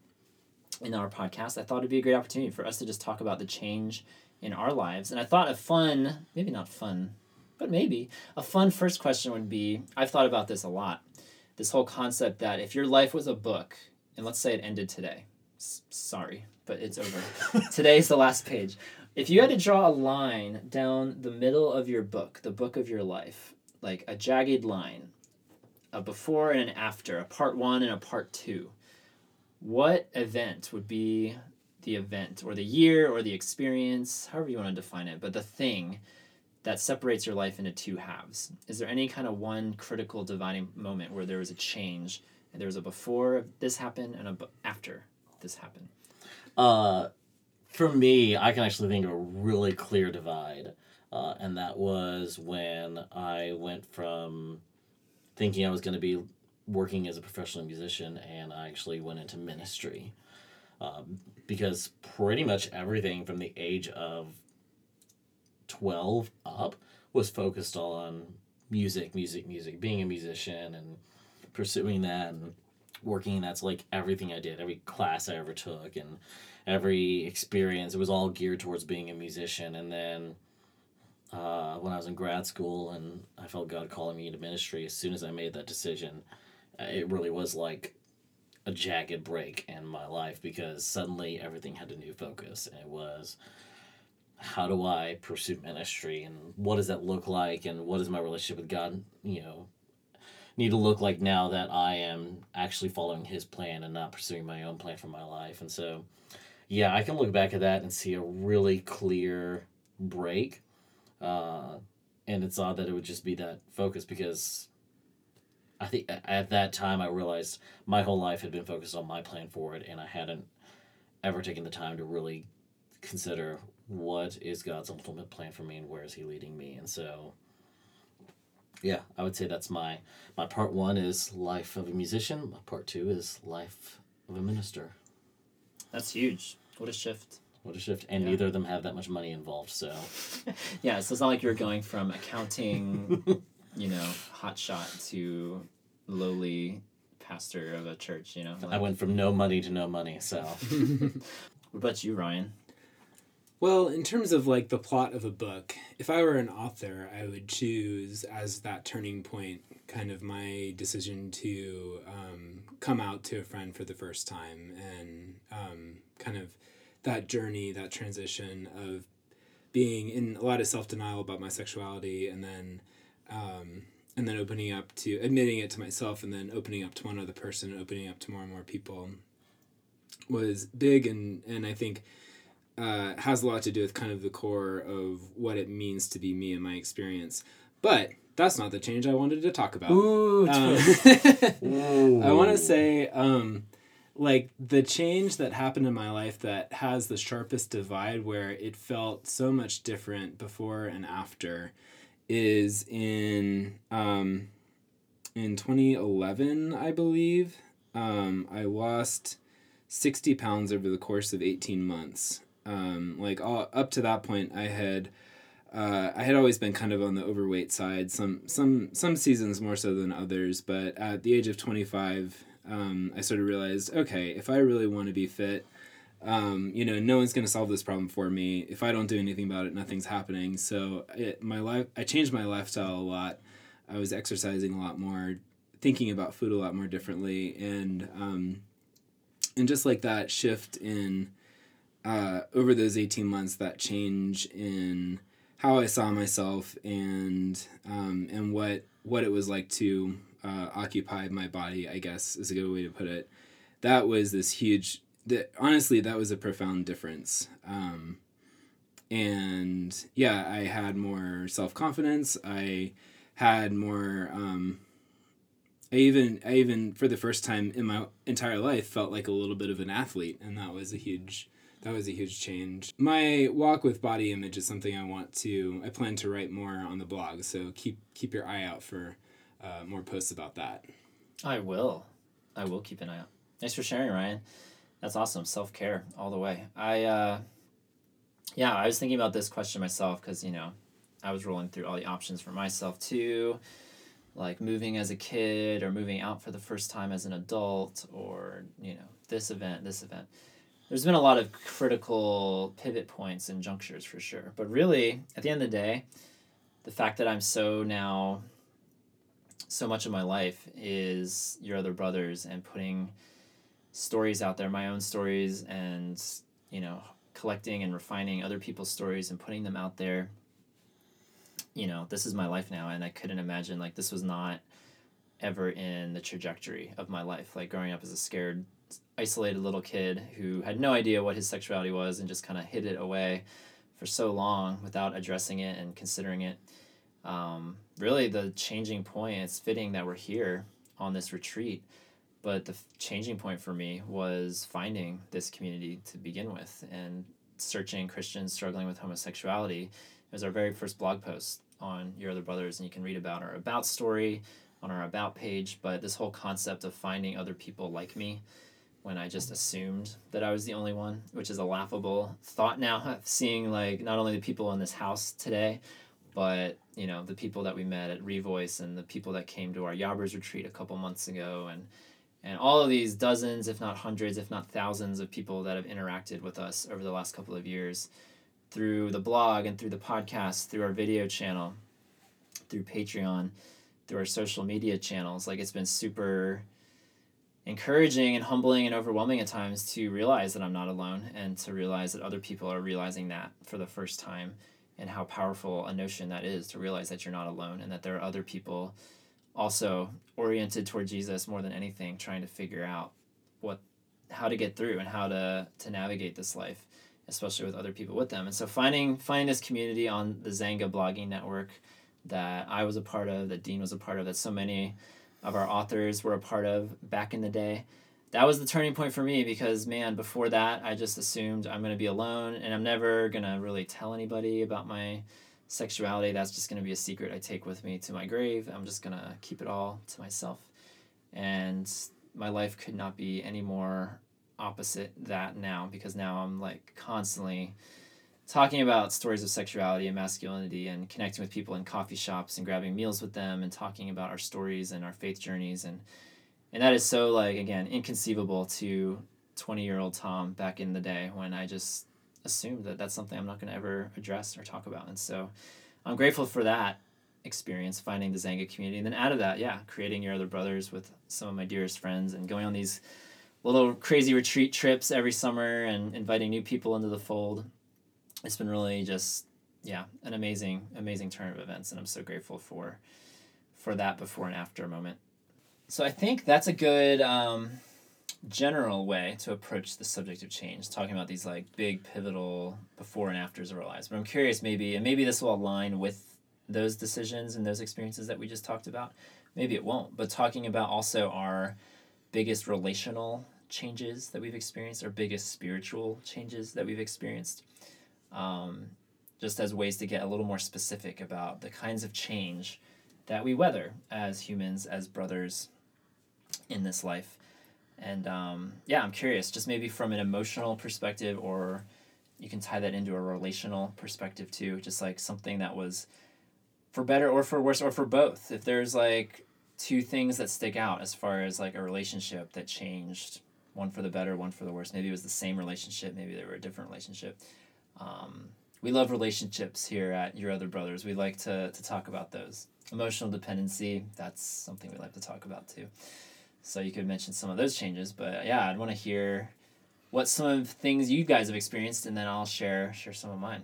in our podcast. I thought it'd be a great opportunity for us to just talk about the change in our lives. And I thought a fun first question would be, I've thought about this a lot, this whole concept that if your life was a book, and let's say it ended today, sorry, but it's over. Today's the last page. If you had to draw a line down the middle of your book, the book of your life, like a jagged line, a before and an after, a part one and a part two, what event would be the event or the year or the experience, however you want to define it, but the thing that separates your life into two halves? Is there any kind of one critical dividing moment where there was a change and there was a before this happened and after this happened? For me, I can actually think of a really clear divide. And that was when I went from thinking I was going to be working as a professional musician, and I actually went into ministry. Because pretty much everything from the age of 12 up was focused on music, being a musician and pursuing that and working. That's like everything I did, every class I ever took and every experience. It was all geared towards being a musician. And then when I was in grad school and I felt God calling me into ministry, as soon as I made that decision, it really was like a jagged break in my life, because suddenly everything had a new focus. And it was, how do I pursue ministry, and what does that look like, and what does my relationship with God, need to look like now that I am actually following His plan and not pursuing my own plan for my life. And so, yeah, I can look back at that and see a really clear break. And it's odd that it would just be that focus, because I think at that time I realized my whole life had been focused on my plan for it, and I hadn't ever taken the time to really consider what is God's ultimate plan for me and where is He leading me. And so, yeah, I would say that's my part one is life of a musician. My part two is life of a minister. That's huge. What a shift. And neither of them have that much money involved, so. Yeah, so it's not like you're going from accounting... hotshot to lowly pastor of a church, Like, I went from no money to no money, so. What about you, Ryan? Well, in terms of, like, the plot of a book, if I were an author, I would choose as that turning point kind of my decision to come out to a friend for the first time and kind of that journey, that transition of being in a lot of self-denial about my sexuality, and then opening up to, admitting it to myself, and then opening up to one other person, opening up to more and more people was big, and I think has a lot to do with kind of the core of what it means to be me and my experience. But that's not the change I wanted to talk about. Ooh, I want to say, like, the change that happened in my life that has the sharpest divide, where it felt so much different before and after, is in 2011, I believe. I lost 60 pounds over the course of 18 months. Like, all up to that point, I had always been kind of on the overweight side, some seasons more so than others, but at the age of 25, I sort of realized, okay, if I really want to be fit, no one's going to solve this problem for me. If I don't do anything about it, nothing's happening. So I changed my lifestyle a lot. I was exercising a lot more, thinking about food a lot more differently. And just like that shift in, over those 18 months, that change in how I saw myself and what it was like to, occupy my body, I guess is a good way to put it. That was this huge, honestly, that was a profound difference. And yeah, I had more self-confidence. I had more, I even for the first time in my entire life felt like a little bit of an athlete. And that was a huge change. My walk with body image is something I plan to write more on the blog. So keep your eye out for more posts about that. I will keep an eye out. Thanks for sharing, Ryan. That's awesome. Self-care all the way. I was thinking about this question myself because, I was rolling through all the options for myself too, like moving as a kid or moving out for the first time as an adult or, this event. There's been a lot of critical pivot points and junctures for sure. But really, at the end of the day, the fact that I'm so much of my life is your other brothers and putting stories out there, my own stories, and collecting and refining other people's stories and putting them out there. This is my life now, and I couldn't imagine, like, this was not ever in the trajectory of my life, like growing up as a scared, isolated little kid who had no idea what his sexuality was and just kind of hid it away for so long without addressing it and considering it. Really the changing point, it's fitting that we're here on this retreat, but the changing point for me was finding this community to begin with and searching Christians struggling with homosexuality. It was our very first blog post on Your Other Brothers, and you can read about our About story on our About page, but this whole concept of finding other people like me when I just assumed that I was the only one, which is a laughable thought now, seeing like not only the people in this house today, but, the people that we met at Revoice and the people that came to our Yabbers retreat a couple months ago and all of these dozens, if not hundreds, if not thousands of people that have interacted with us over the last couple of years through the blog and through the podcast, through our video channel, through Patreon, through our social media channels. Like, it's been super encouraging and humbling and overwhelming at times to realize that I'm not alone and to realize that other people are realizing that for the first time. And how powerful a notion that is to realize that you're not alone and that there are other people also oriented toward Jesus more than anything, trying to figure out how to get through and how to navigate this life, especially with other people with them. And so finding this community on the Zanga blogging network that I was a part of, that Dean was a part of, that so many of our authors were a part of back in the day, that was the turning point for me because, man, before that, I just assumed I'm going to be alone and I'm never going to really tell anybody about my sexuality. That's just going to be a secret I take with me to my grave. I'm just going to keep it all to myself. And my life could not be any more opposite that now, because now I'm like constantly talking about stories of sexuality and masculinity and connecting with people in coffee shops and grabbing meals with them and talking about our stories and our faith journeys and that is so, like, again, inconceivable to 20-year-old Tom back in the day when I just assumed that that's something I'm not going to ever address or talk about. And so I'm grateful for that experience, finding the Zanga community. And then out of that, creating Your Other Brothers with some of my dearest friends and going on these little crazy retreat trips every summer and inviting new people into the fold. It's been really just, yeah, an amazing turn of events, and I'm so grateful for that before and after moment. So I think that's a good general way to approach the subject of change, talking about these like big pivotal before and afters of our lives. But I'm curious, maybe this will align with those decisions and those experiences that we just talked about. Maybe it won't, but talking about also our biggest relational changes that we've experienced, our biggest spiritual changes that we've experienced, just as ways to get a little more specific about the kinds of change that we weather as humans, as brothers in this life. And I'm curious, just maybe from an emotional perspective, or you can tie that into a relational perspective too, just like something that was for better or for worse or for both. If there's like two things that stick out as far as like a relationship that changed, one for the better, one for the worse. Maybe it was the same relationship, maybe they were a different relationship. We love relationships here at Your Other Brothers. We like to talk about those. Emotional dependency, that's something we like to talk about too. So you could mention some of those changes, but yeah, I'd want to hear what some of the things you guys have experienced, and then I'll share some of mine.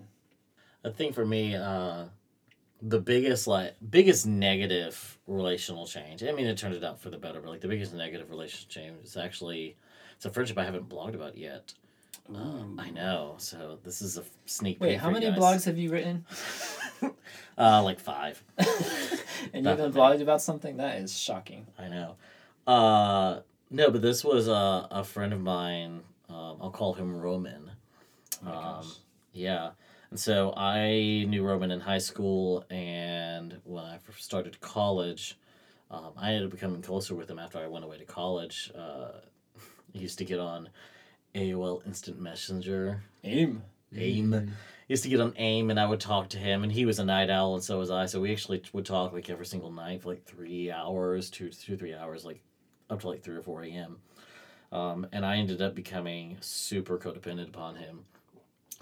I think for me, the biggest negative relational change, I mean, it turned it out for the better, but like the biggest negative relational change is actually, it's a friendship I haven't blogged about yet. I know, so this is a sneak peek. Wait, how many blogs have you written? Like 5. And you haven't blogged about something? That is shocking. I know. No, but this was a friend of mine. I'll call him Roman. Oh my gosh. Yeah. And so I knew Roman in high school, and when I first started college, I ended up becoming closer with him after I went away to college. I used to get on AOL Instant Messenger. AIM. I used to get on AIM, and I would talk to him, and he was a night owl, and so was I, so we actually would talk, like, every single night for, like, 3 hours, 2 to 3 hours, like, up to, like, 3 or 4 a.m., and I ended up becoming super codependent upon him,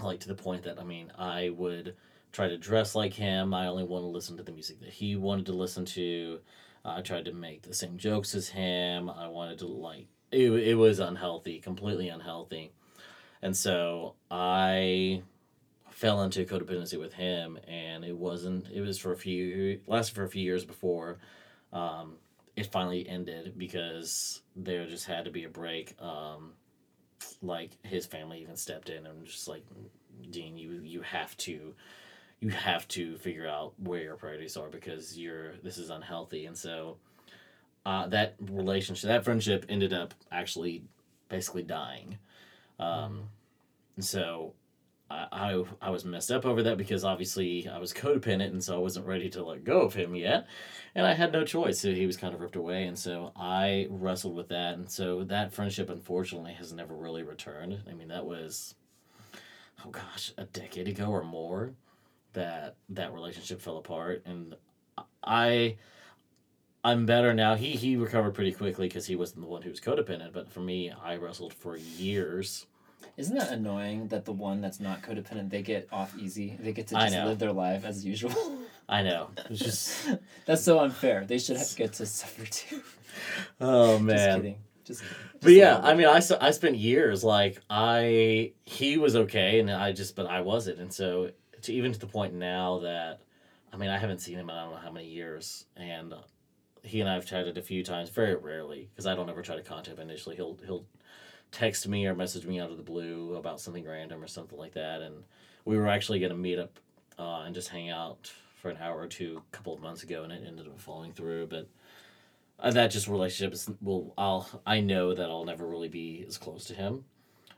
like, to the point that, I mean, I would try to dress like him, I only wanted to listen to the music that he wanted to listen to, I tried to make the same jokes as him, I wanted to, like, it was unhealthy, completely unhealthy, and so I fell into codependency with him, and it lasted for a few years before it finally ended, because there just had to be a break. Like, his family even stepped in and just like, Dean, you have to figure out where your priorities are, because this is unhealthy. And so that relationship, that friendship ended up actually basically dying. And so I was messed up over that, because obviously I was codependent, and so I wasn't ready to let go of him yet, and I had no choice, so he was kind of ripped away, and so I wrestled with that, and so that friendship, unfortunately, has never really returned. I mean, that was, oh gosh, a decade ago or more that relationship fell apart, and I'm better now. He recovered pretty quickly, because he wasn't the one who was codependent, but for me, I wrestled for years. Isn't that annoying that the one that's not codependent, they get off easy? They get to just live their life as usual. I know. It's just that's so unfair. They should get to suffer too. Oh man. Just kidding. But yeah, I mean, I spent years like he was okay, and but I wasn't, and so even to the point now that, I mean, I haven't seen him in I don't know how many years, and he and I have chatted a few times, very rarely, because I don't ever try to contact him initially. He'll text me or message me out of the blue about something random or something like that, and we were actually going to meet up and just hang out for an hour or two a couple of months ago, and it ended up falling through, but that just relationship is, I know that I'll never really be as close to him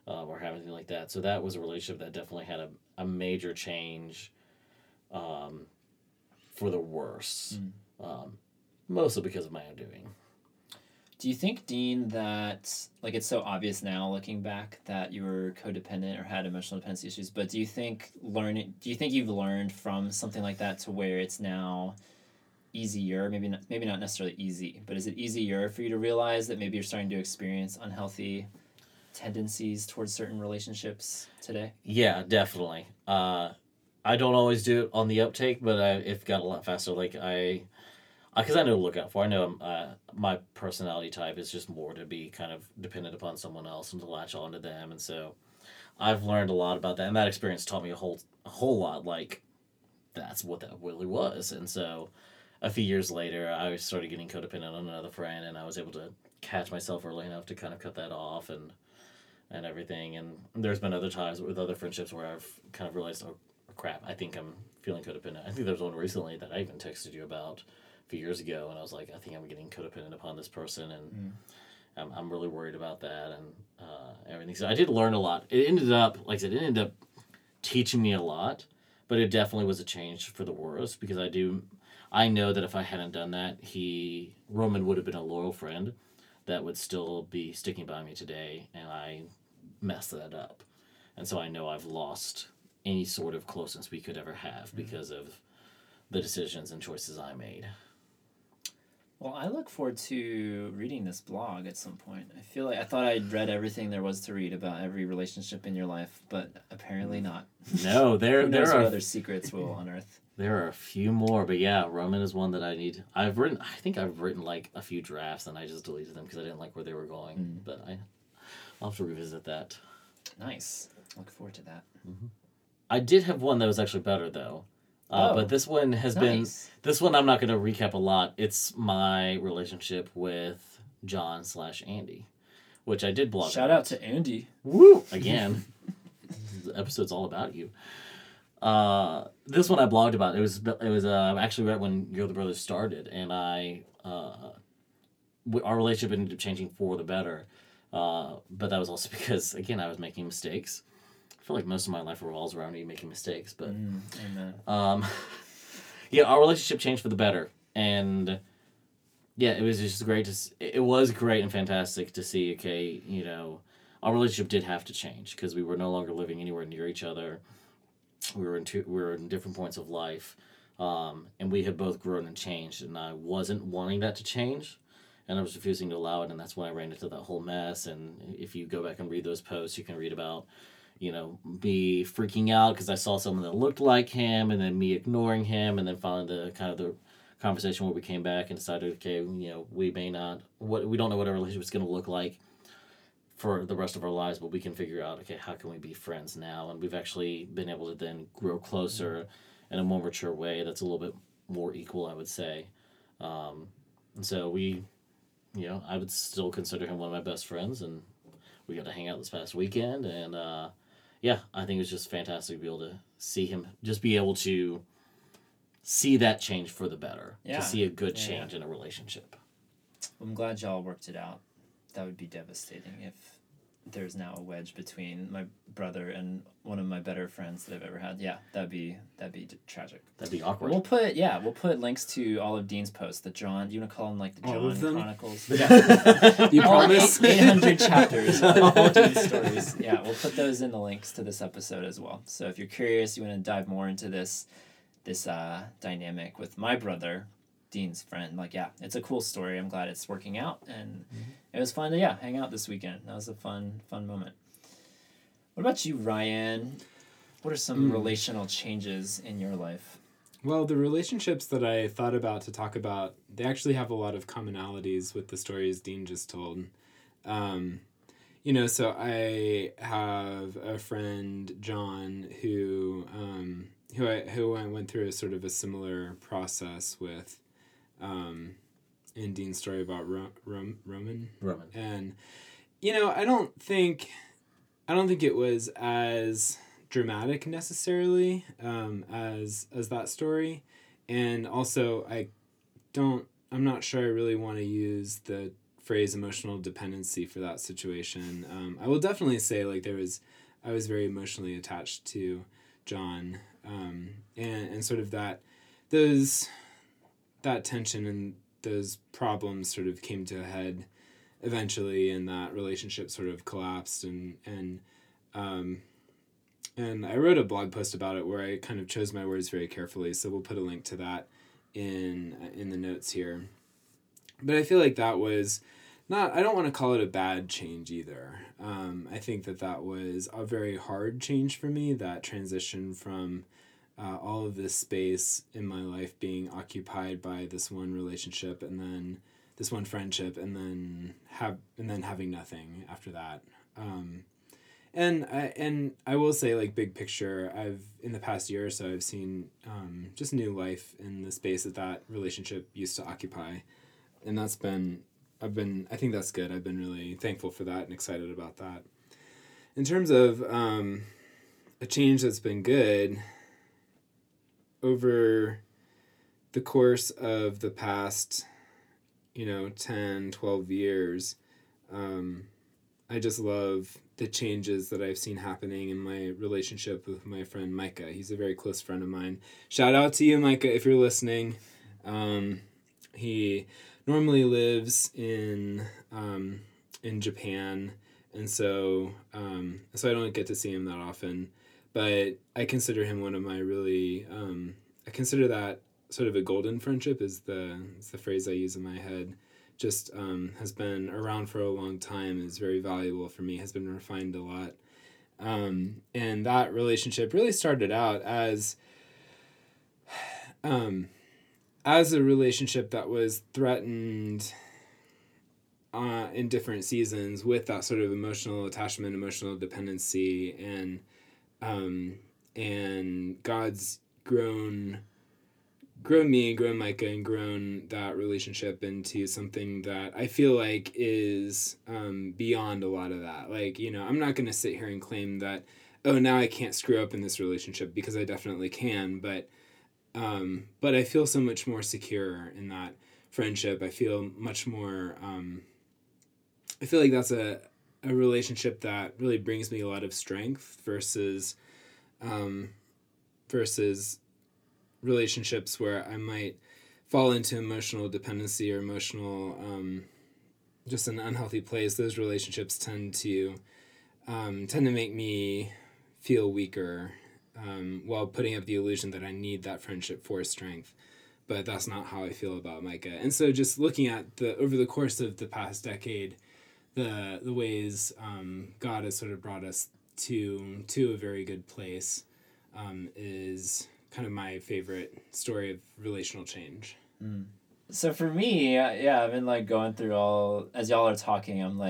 or have anything like that, so that was a relationship that definitely had a major change for the worse, mostly because of my own doing. Do you think, Dean, that, like, it's so obvious now looking back that you were codependent or had emotional dependency issues, but do you think you've learned from something like that to where it's now easier, maybe not necessarily easy, but is it easier for you to realize that maybe you're starting to experience unhealthy tendencies towards certain relationships today? Yeah, definitely. I don't always do it on the uptake, but it got a lot faster. Like, I Because I know to look out for. I know my personality type is just more to be kind of dependent upon someone else and to latch on to them. And so I've learned a lot about that. And that experience taught me a whole lot, like, that's what that really was. And so a few years later, I started getting codependent on another friend, and I was able to catch myself early enough to kind of cut that off and everything. And there's been other times with other friendships where I've kind of realized, oh, crap, I think I'm feeling codependent. I think there's one recently that I even texted you about a few years ago, and I was like, I think I'm getting codependent upon this person, and I'm really worried about that and everything. So I did learn a lot. It ended up, like I said, it ended up teaching me a lot, but it definitely was a change for the worse, because I know that if I hadn't done that, Roman would have been a loyal friend that would still be sticking by me today, and I messed that up. And so I know I've lost any sort of closeness we could ever have because of the decisions and choices I made. Well, I look forward to reading this blog at some point. I feel like I thought I'd read everything there was to read about every relationship in your life, but apparently not. No, there are other secrets we'll unearth. There are a few more, but yeah, Roman is one that I need. I think I've written like a few drafts and I just deleted them because I didn't like where they were going, but I'll have to revisit that. Nice. Look forward to that. Mm-hmm. I did have one that was actually better though. But this one has been... This one I'm not going to recap a lot. It's my relationship with John/Andy, which I did blog about. Shout out to Andy. Woo! Again. This episode's all about you. This one I blogged about. It was actually right when You're the Brothers started, and our relationship ended up changing for the better. But that was also because, again, I was making mistakes. I feel like most of my life revolves around me making mistakes, but our relationship changed for the better, and it was just great it was great and fantastic to see. Okay, our relationship did have to change because we were no longer living anywhere near each other. We were in different points of life, and we had both grown and changed, and I wasn't wanting that to change. And I was refusing to allow it, and that's when I ran into that whole mess. And if you go back and read those posts, you can read about, me freaking out because I saw someone that looked like him, and then me ignoring him, and then finally the conversation where we came back and decided, okay, we don't know what our relationship's going to look like for the rest of our lives, but we can figure out, okay, how can we be friends now? And we've actually been able to then grow closer in a more mature way that's a little bit more equal, I would say. And so we... I would still consider him one of my best friends, and we got to hang out this past weekend, and I think it was just fantastic to be able to see him, just be able to see that change for the better, to see a good change in a relationship. I'm glad y'all worked it out. That would be devastating if there's now a wedge between my brother and one of my better friends that I've ever had. Yeah, that'd be tragic. That'd be awkward. We'll put links to all of Dean's posts. The John, you want to call them like the John all of them? Chronicles? Yeah. You promise? 800 chapters of all Dean's stories. Yeah, we'll put those in the links to this episode as well. So if you're curious, you want to dive more into this dynamic with my brother, Dean's friend. It's a cool story. I'm glad it's working out, and it was fun to hang out this weekend. That was a fun moment. What about you, Ryan? What are some relational changes in your life? Well, the relationships that I thought about to talk about, they actually have a lot of commonalities with the stories Dean just told. So I have a friend, John, who I went through a sort of a similar process with. In Dean's story about Roman. And, I don't think it was as dramatic necessarily, as that story. And also I'm not sure I really want to use the phrase emotional dependency for that situation. I will definitely say I was very emotionally attached to John, and sort of that tension and those problems sort of came to a head eventually, and that relationship sort of collapsed, and I wrote a blog post about it where I kind of chose my words very carefully. So we'll put a link to that in the notes here. But I feel like that was I don't want to call it a bad change either. I think that was a very hard change for me, that transition from all of this space in my life being occupied by this one relationship and then this one friendship and then having nothing after that. And I will say, like, big picture, in the past year or so, I've seen just new life in the space that relationship used to occupy. And that's been, I think that's good. I've been really thankful for that and excited about that. In terms of a change that's been good, over the course of the past, 10, 12 years, I just love the changes that I've seen happening in my relationship with my friend Micah. He's a very close friend of mine. Shout out to you, Micah, if you're listening. He normally lives in Japan, and so I don't get to see him that often. But I consider him one of my really I consider that sort of a golden friendship is the phrase I use in my head. Just has been around for a long time, is very valuable for me, has been refined a lot. And that relationship really started out as a relationship that was threatened in different seasons with that sort of emotional attachment, emotional dependency, and God's grown me, grown Micah, and grown that relationship into something that I feel like is beyond a lot of that. Like, I'm not going to sit here and claim that, oh, now I can't screw up in this relationship, because I definitely can. But I feel so much more secure in that friendship. I feel much more, I feel like that's a relationship that really brings me a lot of strength versus relationships where I might fall into emotional dependency or emotional, just an unhealthy place. Those relationships tend to make me feel weaker, while putting up the illusion that I need that friendship for strength. But that's not how I feel about Micah. And so just looking at over the course of the past decade, the ways, God has sort of brought us to a very good place, is kind of my favorite story of relational change. Mm. So for me, I've been like going through all, as y'all are talking, I'm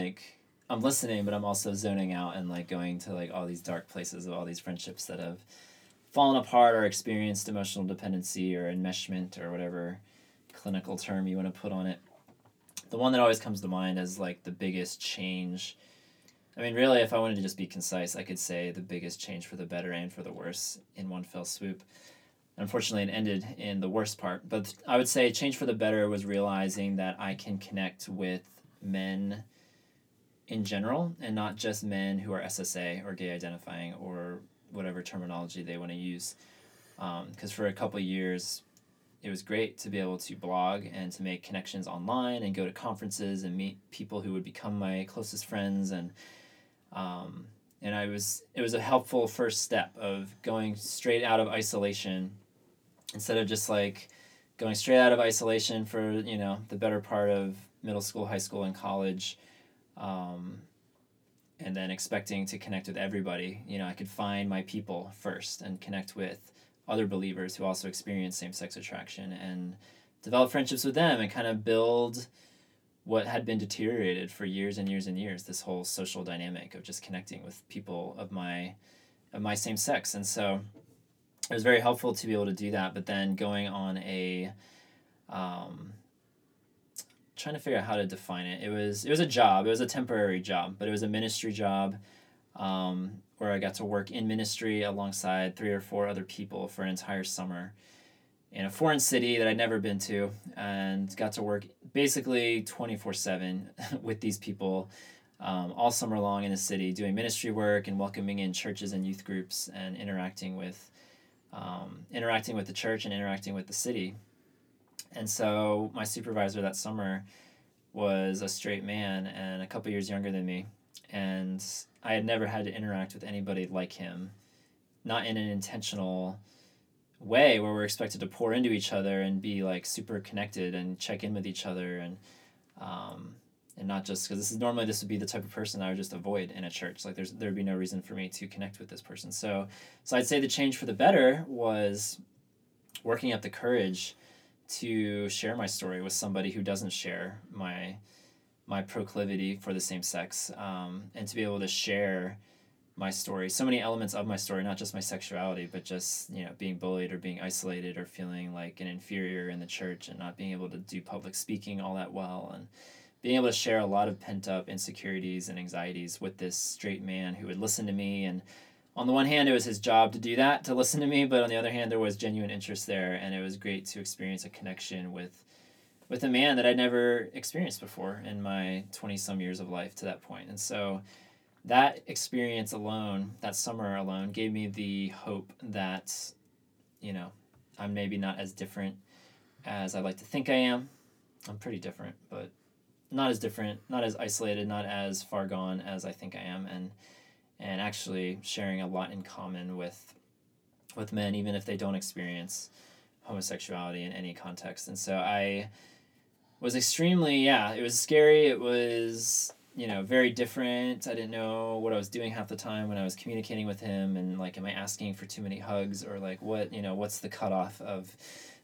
listening, but I'm also zoning out and like going to like all these dark places of all these friendships that have fallen apart or experienced emotional dependency or enmeshment or whatever clinical term you want to put on it. The one that always comes to mind is like the biggest change. I mean, really, if I wanted to just be concise, I could say the biggest change for the better and for the worse in one fell swoop. Unfortunately, it ended in the worst part. But I would say change for the better was realizing that I can connect with men in general, and not just men who are SSA or gay identifying or whatever terminology they want to use. Because for a couple of years, it was great to be able to blog and to make connections online and go to conferences and meet people who would become my closest friends. And it was a helpful first step of going straight out of isolation, instead of just like going straight out of isolation for, the better part of middle school, high school, and college. And then expecting to connect with everybody. I could find my people first and connect with other believers who also experience same-sex attraction and develop friendships with them and kind of build what had been deteriorated for years and years and years, this whole social dynamic of just connecting with people of my same sex. And so it was very helpful to be able to do that, but then going on a trying to figure out how to define it. It was a job. It was a temporary job, but it was a ministry job where I got to work in ministry alongside 3 or 4 other people for an entire summer in a foreign city that I'd never been to, and got to work basically 24/7 with these people all summer long in the city, doing ministry work and welcoming in churches and youth groups and interacting with the church and interacting with the city. And so my supervisor that summer was a straight man and a couple years younger than me, and I had never had to interact with anybody like him, not in an intentional way where we're expected to pour into each other and be like super connected and check in with each other. And and not just because this would be the type of person I would just avoid in a church. Like there'd be no reason for me to connect with this person. So I'd say the change for the better was working up the courage to share my story with somebody who doesn't share my proclivity for the same sex, and to be able to share my story, so many elements of my story, not just my sexuality, but just, being bullied or being isolated or feeling like an inferior in the church and not being able to do public speaking all that well, and being able to share a lot of pent-up insecurities and anxieties with this straight man who would listen to me. And on the one hand, it was his job to do that, to listen to me, but on the other hand, there was genuine interest there, and it was great to experience a connection with a man that I'd never experienced before in my 20-some years of life to that point. And so that experience alone, that summer alone, gave me the hope that, I'm maybe not as different as I like to think I am. I'm pretty different, but not as different, not as isolated, not as far gone as I think I am. And actually sharing a lot in common with men, even if they don't experience homosexuality in any context. And so I was it was scary. It was, very different. I didn't know what I was doing half the time when I was communicating with him, and am I asking for too many hugs, or what's the cutoff of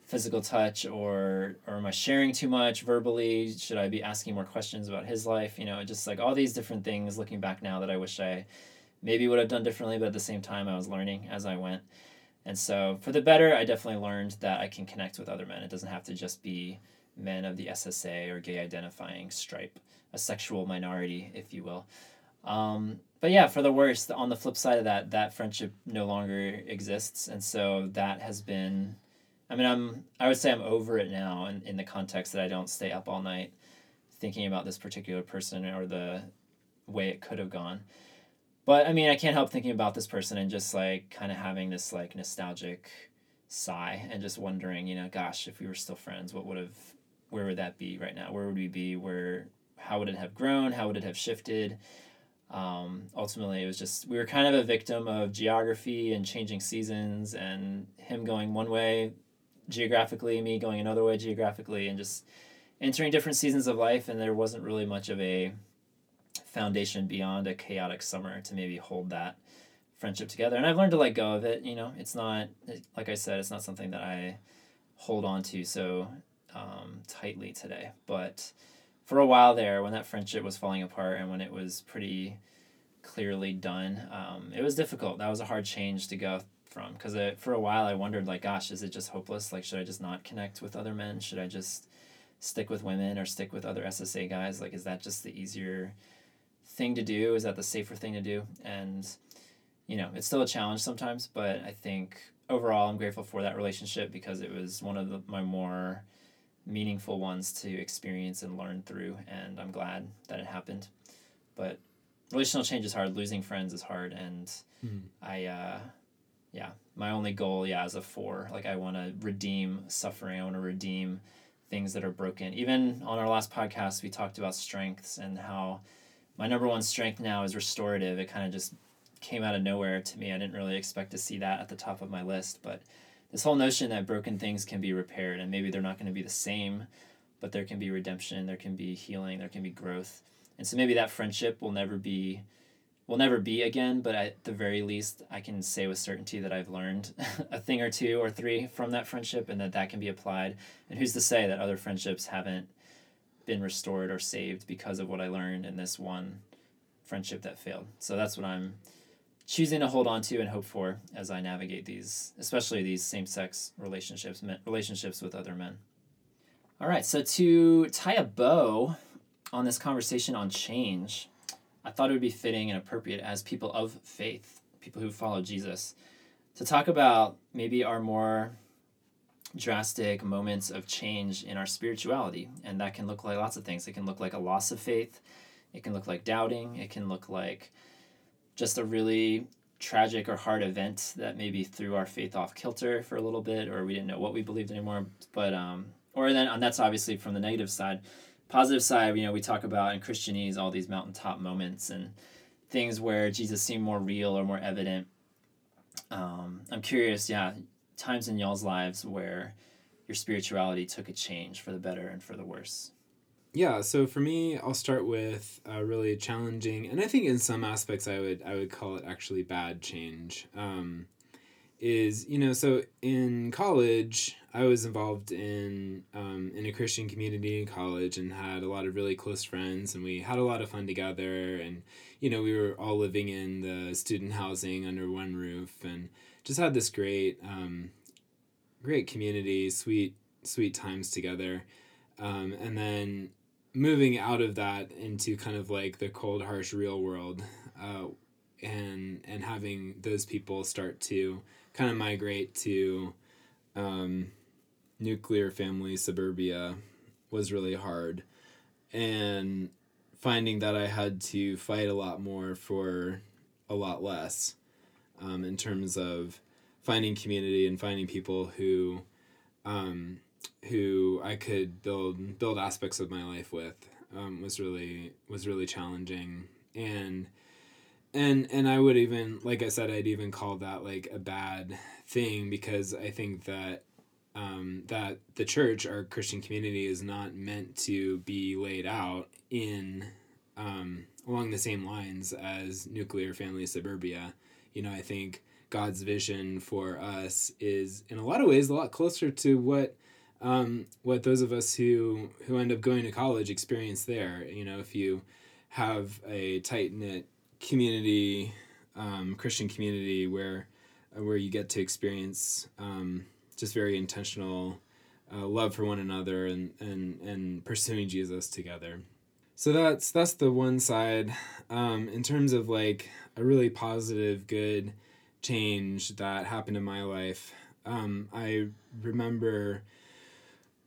physical touch, or am I sharing too much verbally? Should I be asking more questions about his life? Just all these different things looking back now that I wish I maybe would have done differently, but at the same time I was learning as I went. And so for the better, I definitely learned that I can connect with other men. It doesn't have to just be men of the SSA or gay identifying stripe, a sexual minority, if you will. But yeah, for the worst, on the flip side of that friendship no longer exists. And so that has been, I would say I'm over it now in the context that I don't stay up all night thinking about this particular person or the way it could have gone. But I can't help thinking about this person and just kind of having this nostalgic sigh and just wondering, gosh, if we were still friends, where would that be right now? Where would we be? How would it have grown? How would it have shifted? Ultimately, it was just, we were kind of a victim of geography and changing seasons, and him going one way geographically, me going another way geographically, and just entering different seasons of life. And there wasn't really much of a foundation beyond a chaotic summer to maybe hold that friendship together. And I've learned to let go of it. It's not, like I said, it's not something that I hold on to so tightly today. But for a while there, when that friendship was falling apart and when it was pretty clearly done, it was difficult. That was a hard change to go from, because for a while I wondered, gosh, is it just hopeless? Should I just not connect with other men? Should I just stick with women or stick with other SSA guys? Is that just the easier thing to do? Is that the safer thing to do? And it's still a challenge sometimes, but I think overall I'm grateful for that relationship, because it was one of my more meaningful ones to experience and learn through, and I'm glad that it happened. But relational change is hard, losing friends is hard, and my only goal as a four, I want to redeem suffering, I want to redeem things that are broken. Even on our last podcast, we talked about strengths and how my number one strength now is restorative. It kind of just came out of nowhere to me. I didn't really expect to see that at the top of my list, but this whole notion that broken things can be repaired, and maybe they're not going to be the same, but there can be redemption, there can be healing, there can be growth. And so maybe that friendship will never be again, but at the very least, I can say with certainty that I've learned a thing or two or three from that friendship, and that can be applied. And who's to say that other friendships haven't been restored or saved because of what I learned in this one friendship that failed. So that's what I'm choosing to hold on to and hope for as I navigate these, especially these same-sex relationships with other men. All right, so to tie a bow on this conversation on change, I thought it would be fitting and appropriate, as people of faith, people who follow Jesus, to talk about maybe our more drastic moments of change in our spirituality. And that can look like lots of things. It can look like a loss of faith. It can look like doubting. It can look like just a really tragic or hard event that maybe threw our faith off kilter for a little bit, or we didn't know what we believed anymore. But or then, and that's obviously from the negative side. Positive side, we talk about in Christianese all these mountaintop moments and things where Jesus seemed more real or more evident. I'm curious, times in y'all's lives where your spirituality took a change for the better and for the worse. Yeah, so for me, I'll start with a really challenging, and I think in some aspects I would call it actually bad change. Is, you know, so in college, I was involved in a Christian community in college and had a lot of really close friends, and we had a lot of fun together, and, you know, we were all living in the student housing under one roof, and just had this great community, sweet times together. And then moving out of that into kind of like the cold, harsh, real world, and having those people start to kind of migrate to nuclear family suburbia was really hard. And finding that I had to fight a lot more for a lot less, in terms of finding community and finding people who I could build aspects of my life with, was really challenging. And I would even, like I said, I'd even call that like a bad thing, because I think that that the church, our Christian community, is not meant to be laid out in along the same lines as nuclear family suburbia. You know, I think God's vision for us is in a lot of ways a lot closer to what those of us who end up going to college experience there. You know, if you have a tight-knit community, Christian community, where you get to experience just very intentional love for one another and pursuing Jesus together. So that's the one side. In terms of like a really positive, good change that happened in my life, I remember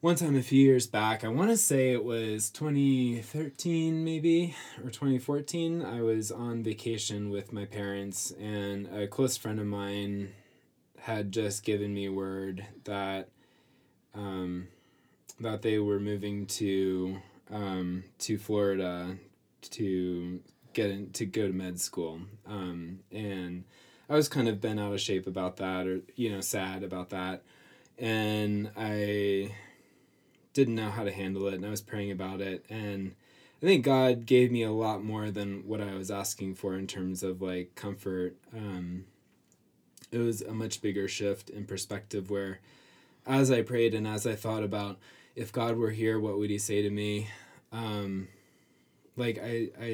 one time a few years back, I want to say it was 2013 maybe, or 2014, I was on vacation with my parents, and a close friend of mine had just given me word that that they were moving to Florida to go to med school. And I was kind of bent out of shape about that, or, you know, sad about that. And I didn't know how to handle it, and I was praying about it, and I think God gave me a lot more than what I was asking for in terms of like comfort. It was a much bigger shift in perspective, where as I prayed and as I thought about, if God were here, what would he say to me? I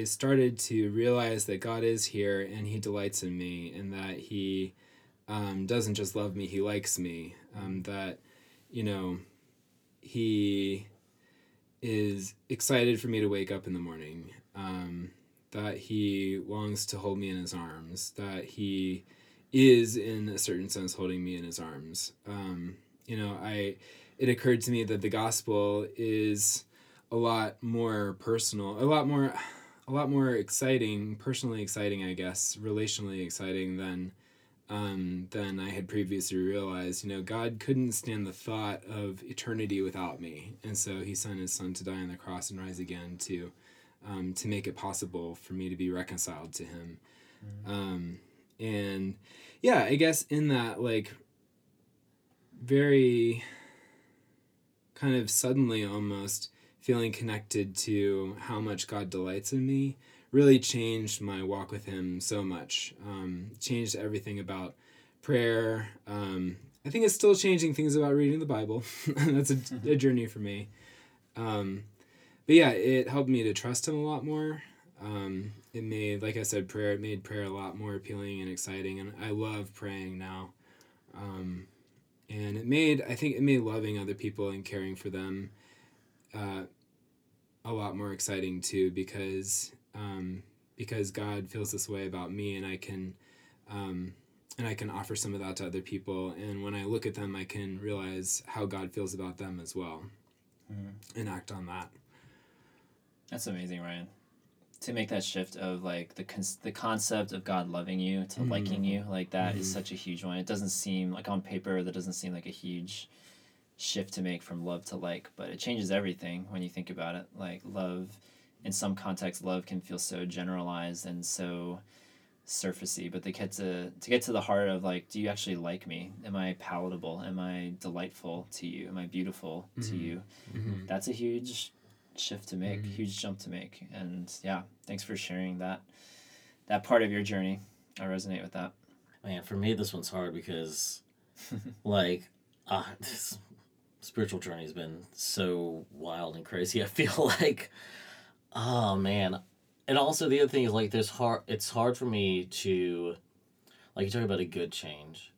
started to realize that God is here, and he delights in me, and that he doesn't just love me, he likes me, that, you know, he is excited for me to wake up in the morning, that he longs to hold me in his arms, that he is in a certain sense holding me in his arms. It occurred to me that the gospel is a lot more personal, a lot more exciting, personally exciting, I guess, relationally exciting than I had previously realized. You know, God couldn't stand the thought of eternity without me, and so he sent his son to die on the cross and rise again to make it possible for me to be reconciled to him. Mm-hmm. And yeah, I guess in that, like, very kind of suddenly almost feeling connected to how much God delights in me really changed my walk with him so much. Changed everything about prayer. I think it's still changing things about reading the Bible. That's a journey for me. But yeah, it helped me to trust him a lot more. It made, like I said, prayer a lot more appealing and exciting. And I love praying now. And it made loving other people and caring for them a lot more exciting too, because God feels this way about me, and I can offer some of that to other people. And when I look at them, I can realize how God feels about them as well, and act on that. That's amazing, Ryan. To make that shift of like the concept of God loving you to liking you, like that is such a huge one. It doesn't seem like, on paper, that doesn't seem like a huge shift to make from love to like, but it changes everything when you think about it. Like, love, in some contexts, love can feel so generalized and so surfacey, but they get to the heart of like, do you actually like me? Am I palatable? Am I delightful to you? Am I beautiful to you? That's a huge shift to make, huge jump to make. And yeah, thanks for sharing that part of your journey. I resonate with that. Man, for me, this one's hard because this spiritual journey has been so wild and crazy. I feel like, oh man. And also the other thing is like, it's hard for me to, like, you talk about a good change,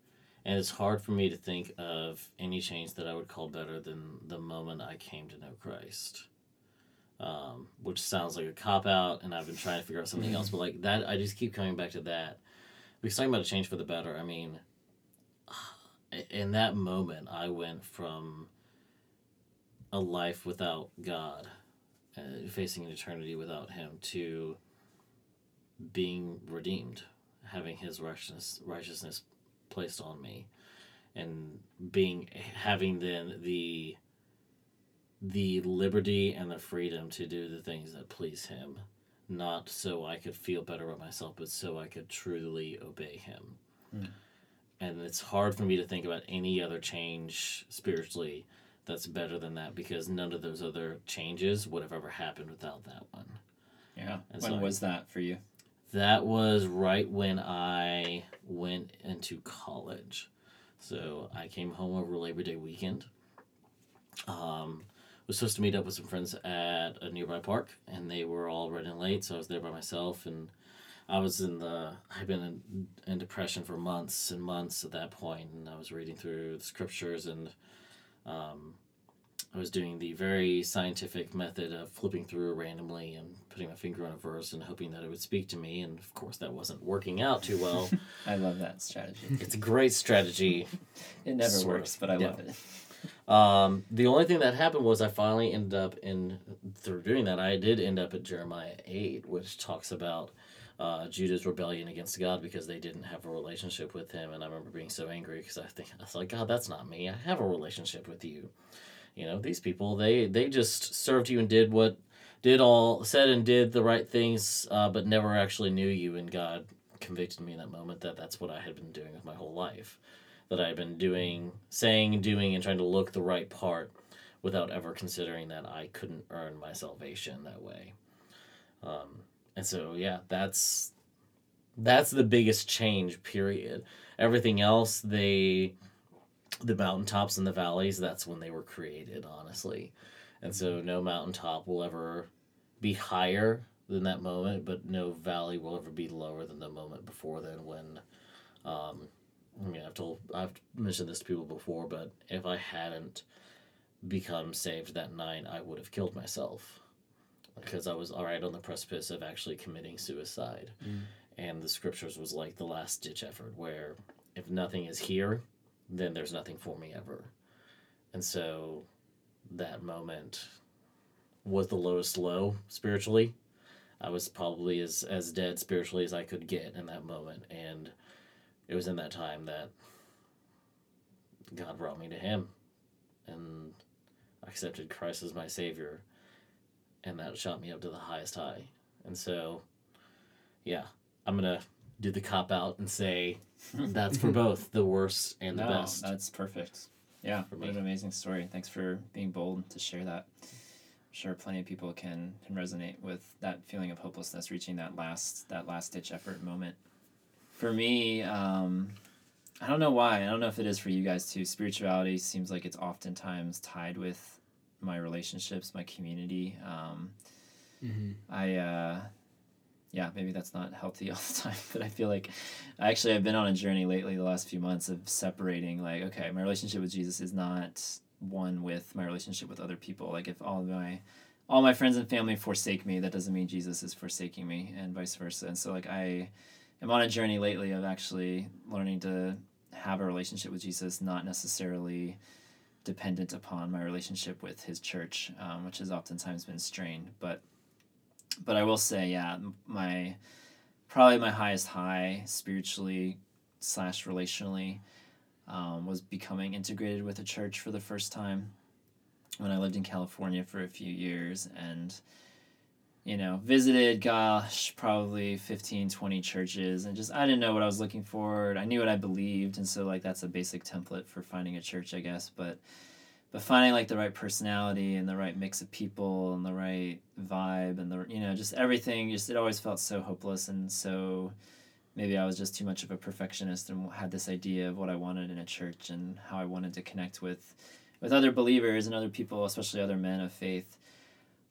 and it's hard for me to think of any change that I would call better than the moment I came to know Christ. Which sounds like a cop-out, and I've been trying to figure out something else, but like that, I just keep coming back to that. Because talking about a change for the better, I mean, in that moment, I went from a life without God, facing an eternity without Him, to being redeemed, having His righteousness placed on me, and having then the liberty and the freedom to do the things that please Him, not so I could feel better about myself, but so I could truly obey Him. And it's hard for me to think about any other change spiritually that's better than that, because none of those other changes would have ever happened without that one. Yeah. And when was that for you? That was right when I went into college. So I came home over Labor Day weekend. Was supposed to meet up with some friends at a nearby park, and they were all running late, so I was there by myself, and I'd been in depression for months and months at that point, and I was reading through the scriptures, and I was doing the very scientific method of flipping through randomly and putting my finger on a verse and hoping that it would speak to me, and of course that wasn't working out too well. I love that strategy. It's a great strategy. It never works, but I love it. The only thing that happened was I finally ended up at Jeremiah 8, which talks about Judah's rebellion against God because they didn't have a relationship with Him. And I remember being so angry because I was like, God, that's not me. I have a relationship with You. You know, these people, they just served You and did the right things, but never actually knew You. And God convicted me in that moment that that's what I had been doing with my whole life. That I've been doing, and trying to look the right part without ever considering that I couldn't earn my salvation that way. And so, yeah, that's the biggest change, period. Everything else, the mountaintops and the valleys, that's when they were created, honestly. And so no mountaintop will ever be higher than that moment, but no valley will ever be lower than the moment before then when... I mean, I've mentioned this to people before, but if I hadn't become saved that night, I would have killed myself because I was right on the precipice of actually committing suicide. And the scriptures was like the last ditch effort where if nothing is here, then there's nothing for me ever. And so that moment was the lowest low spiritually. I was probably as dead spiritually as I could get in that moment, and it was in that time that God brought me to Him, and I accepted Christ as my Savior, and that shot me up to the highest high. And so, yeah, I'm going to do the cop-out and say that's for both the worst and the best. That's perfect. Yeah, for me. What an amazing story. Thanks for being bold to share that. I'm sure plenty of people can resonate with that feeling of hopelessness, reaching that last-ditch effort moment. For me, I don't know why. I don't know if it is for you guys too. Spirituality seems like it's oftentimes tied with my relationships, my community. Maybe that's not healthy all the time, but I feel like I've been on a journey lately the last few months of separating, like, okay, my relationship with Jesus is not one with my relationship with other people. Like if all my friends and family forsake me, that doesn't mean Jesus is forsaking me, and vice versa. And so like I'm on a journey lately of actually learning to have a relationship with Jesus, not necessarily dependent upon my relationship with His church, which has oftentimes been strained. But I will say, yeah, my highest high spiritually / relationally was becoming integrated with a church for the first time when I lived in California for a few years, and visited, probably 15, 20 churches, and I didn't know what I was looking for. I knew what I believed, and so, like, that's a basic template for finding a church, I guess, but But finding like the right personality and the right mix of people and the right vibe and the, you know, just everything, just it always felt so hopeless. And so maybe I was just too much of a perfectionist and had this idea of what I wanted in a church and how I wanted to connect with other believers and other people, especially other men of faith.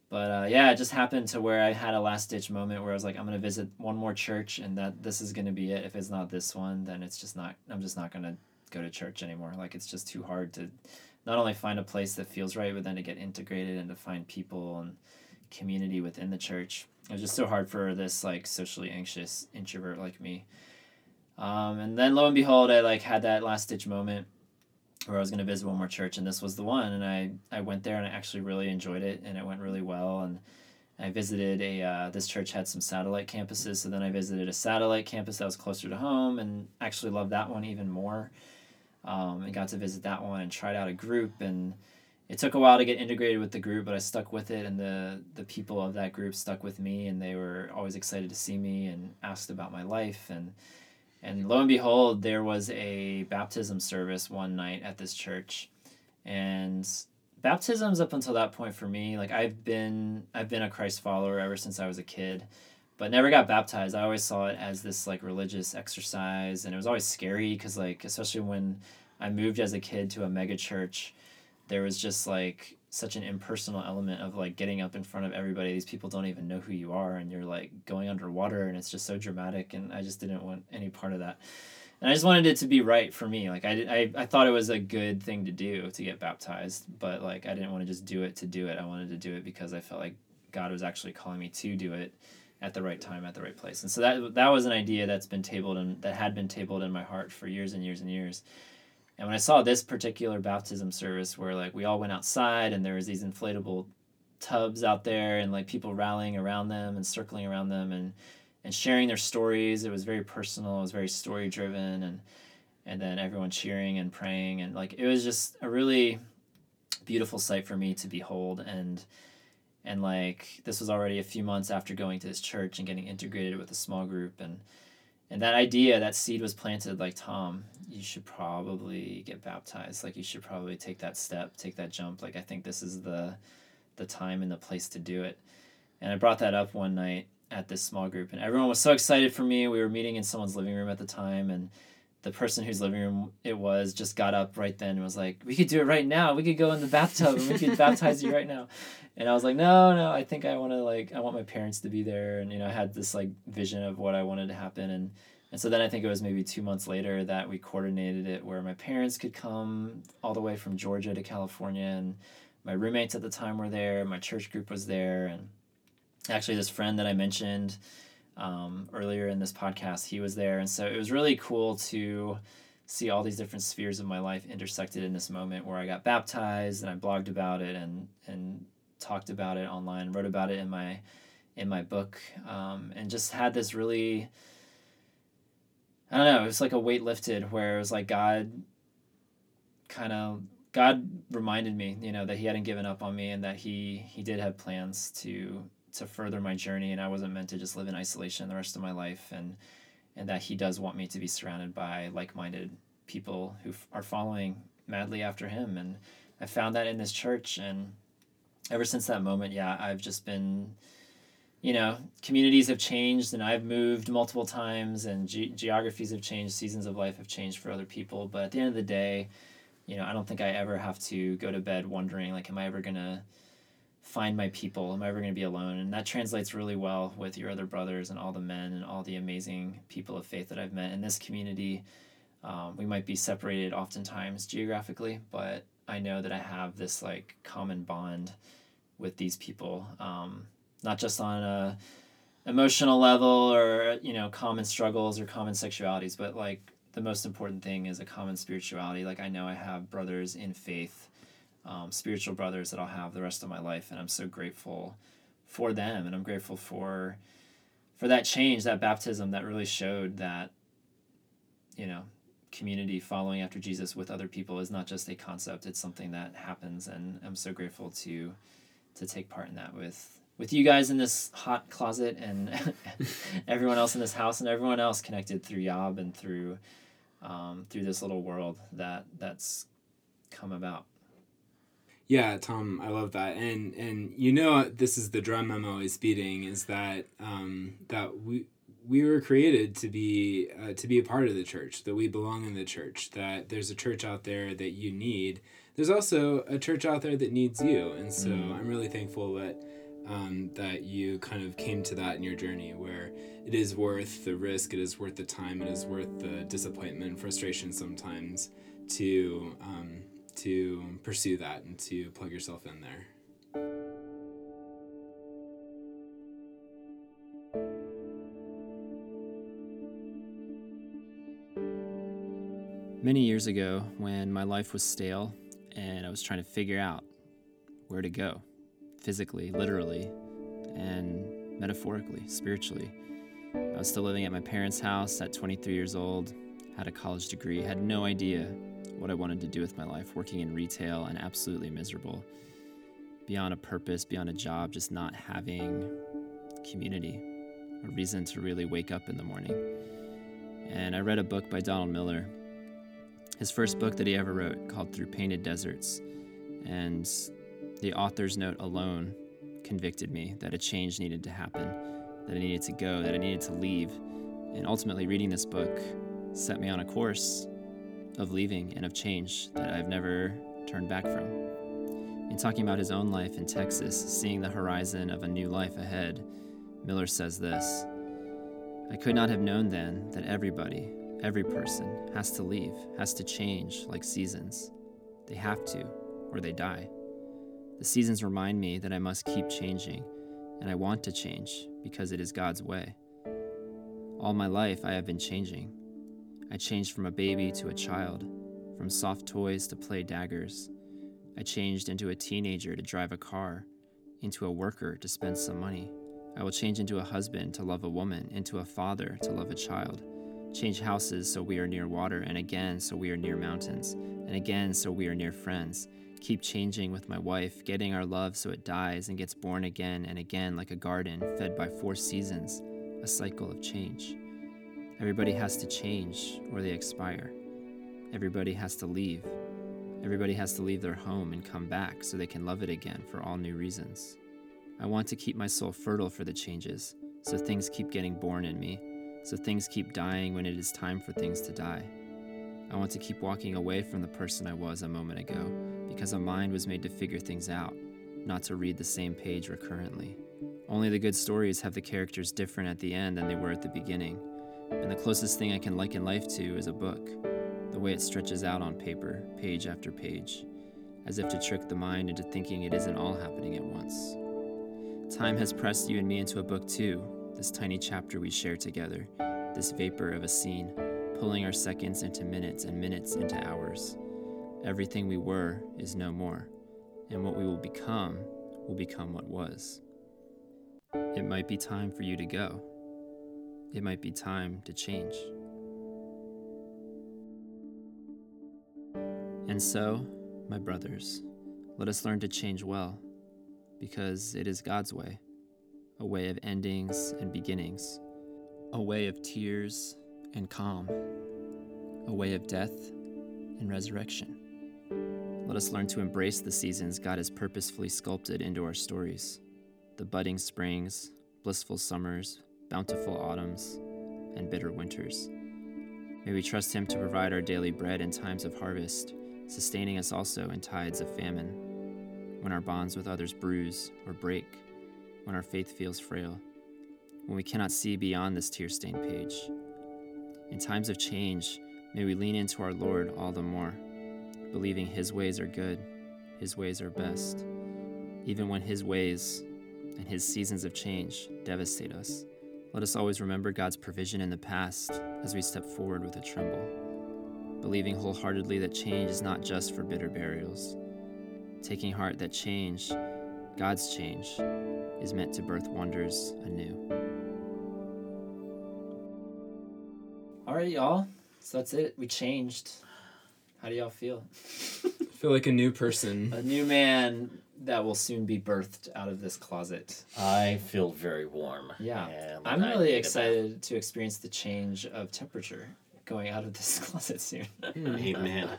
But yeah, it just happened to where I had a last ditch moment where I was like, I'm going to visit one more church and that this is going to be it. If it's not this one, then it's just not, I'm just not going to go to church anymore. Like, it's just too hard to not only find a place that feels right, but then to get integrated and to find people and community within the church. It was just so hard for this like socially anxious introvert like me. And then lo and behold, I like had that last ditch moment where I was going to visit one more church, and this was the one. And I went there and I actually really enjoyed it, and it went really well. And I visited this church had some satellite campuses, so then I visited a satellite campus that was closer to home and actually loved that one even more. And got to visit that one and tried out a group, and it took a while to get integrated with the group, but I stuck with it, and the people of that group stuck with me, and they were always excited to see me and asked about my life. And lo and behold, there was a baptism service one night at this church. And baptisms up until that point for me, like I've been a Christ follower ever since I was a kid, but never got baptized. I always saw it as this like religious exercise, and it was always scary because like, especially when I moved as a kid to a mega church, there was just like such an impersonal element of like getting up in front of everybody. These people don't even know who you are, and you're like going underwater, and it's just so dramatic, and I just didn't want any part of that. And I just wanted it to be right for me. Like I thought it was a good thing to do to get baptized, but like I didn't want to just do it to do it. I wanted to do it because I felt like God was actually calling me to do it at the right time, at the right place. And so that was an idea that's been tabled, and that had been tabled in my heart for years and years and years. And when I saw this particular baptism service where like we all went outside and there was these inflatable tubs out there and like people rallying around them and circling around them and sharing their stories, it was very personal, it was very story driven, and then everyone cheering and praying, and like it was just a really beautiful sight for me to behold. And like this was already a few months after going to this church and getting integrated with a small group, and that idea, that seed was planted, like, Tom, you should probably get baptized. Like, you should probably take that step, take that jump. Like, I think this is the time and the place to do it. And I brought that up one night at this small group, and everyone was so excited for me. We were meeting in someone's living room at the time, and the person whose living room it was just got up right then and was like, we could do it right now. We could go in the bathtub and we could baptize you right now. And I was like, no, I think I want to, like, I want my parents to be there. And, you know, I had this like vision of what I wanted to happen. And so then I think it was maybe 2 months later that we coordinated it where my parents could come all the way from Georgia to California. And my roommates at the time were there. My church group was there. And actually this friend that I mentioned earlier in this podcast, he was there. And so it was really cool to see all these different spheres of my life intersected in this moment where I got baptized, and I blogged about it and talked about it online, wrote about it in my book, and just had this really, I don't know, it was like a weight lifted where it was like God reminded me, you know, that he hadn't given up on me, and that he did have plans to further my journey, and I wasn't meant to just live in isolation the rest of my life, and that he does want me to be surrounded by like-minded people who are following madly after him. And I found that in this church, and ever since that moment, yeah, I've just been, you know, communities have changed, and I've moved multiple times, and geographies have changed, seasons of life have changed for other people, but at the end of the day, you know, I don't think I ever have to go to bed wondering, like, am I ever going to find my people? Am I ever going to be alone? And that translates really well with your other brothers and all the men and all the amazing people of faith that I've met in this community. We might be separated oftentimes geographically, but I know that I have this like common bond with these people, not just on a emotional level or, you know, common struggles or common sexualities, but like the most important thing is a common spirituality. Like I know I have brothers in faith, spiritual brothers that I'll have the rest of my life, and I'm so grateful for them, and I'm grateful for that change, that baptism that really showed that, you know, community following after Jesus with other people is not just a concept, it's something that happens, and I'm so grateful to take part in that with you guys in this hot closet and everyone else in this house and everyone else connected through Yob and through this little world that's come about. Yeah, Tom, I love that. And you know, this is the drum I'm always beating, is that that we were created to be a part of the church, that we belong in the church, that there's a church out there that you need. There's also a church out there that needs you. And so I'm really thankful that that you kind of came to that in your journey, where it is worth the risk, it is worth the time, it is worth the disappointment, frustration sometimes to pursue that and to plug yourself in there. Many years ago, when my life was stale and I was trying to figure out where to go, physically, literally, and metaphorically, spiritually, I was still living at my parents' house at 23 years old, had a college degree, had no idea what I wanted to do with my life, working in retail and absolutely miserable, beyond a purpose, beyond a job, just not having community, a reason to really wake up in the morning. And I read a book by Donald Miller, his first book that he ever wrote, called Through Painted Deserts. And the author's note alone convicted me that a change needed to happen, that I needed to go, that I needed to leave. And ultimately, reading this book set me on a course of leaving and of change that I've never turned back from. In talking about his own life in Texas, seeing the horizon of a new life ahead, Miller says this: I could not have known then that everybody, every person, has to leave, has to change like seasons. They have to, or they die. The seasons remind me that I must keep changing, and I want to change because it is God's way. All my life I have been changing. I changed from a baby to a child, from soft toys to play daggers. I changed into a teenager to drive a car, into a worker to spend some money. I will change into a husband to love a woman, into a father to love a child. Change houses so we are near water, and again so we are near mountains, and again so we are near friends. Keep changing with my wife, getting our love so it dies and gets born again and again, like a garden fed by four seasons, a cycle of change. Everybody has to change or they expire. Everybody has to leave. Everybody has to leave their home and come back so they can love it again for all new reasons. I want to keep my soul fertile for the changes, so things keep getting born in me, so things keep dying when it is time for things to die. I want to keep walking away from the person I was a moment ago, because a mind was made to figure things out, not to read the same page recurrently. Only the good stories have the characters different at the end than they were at the beginning, and the closest thing I can liken life to is a book, the way it stretches out on paper, page after page, as if to trick the mind into thinking it isn't all happening at once. Time has pressed you and me into a book too, this tiny chapter we share together, this vapor of a scene, pulling our seconds into minutes and minutes into hours. Everything we were is no more, and what we will become what was. It might be time for you to go. It might be time to change. And so, my brothers, let us learn to change well, because it is God's way. A way of endings and beginnings, a way of tears and calm, a way of death and resurrection. Let us learn to embrace the seasons God has purposefully sculpted into our stories, the budding springs, blissful summers, bountiful autumns, and bitter winters. May we trust Him to provide our daily bread in times of harvest, sustaining us also in tides of famine, when our bonds with others bruise or break, when our faith feels frail, when we cannot see beyond this tear-stained page. In times of change, may we lean into our Lord all the more, believing His ways are good, His ways are best, even when His ways and His seasons of change devastate us. Let us always remember God's provision in the past as we step forward with a tremble, believing wholeheartedly that change is not just for bitter burials, taking heart that change, God's change, is meant to birth wonders anew. All right, y'all. So that's it. We changed. How do y'all feel? I feel like a new person. A new man that will soon be birthed out of this closet. I feel very warm. Yeah. I'm really excited to experience the change of temperature. going out of this closet soon. Amen.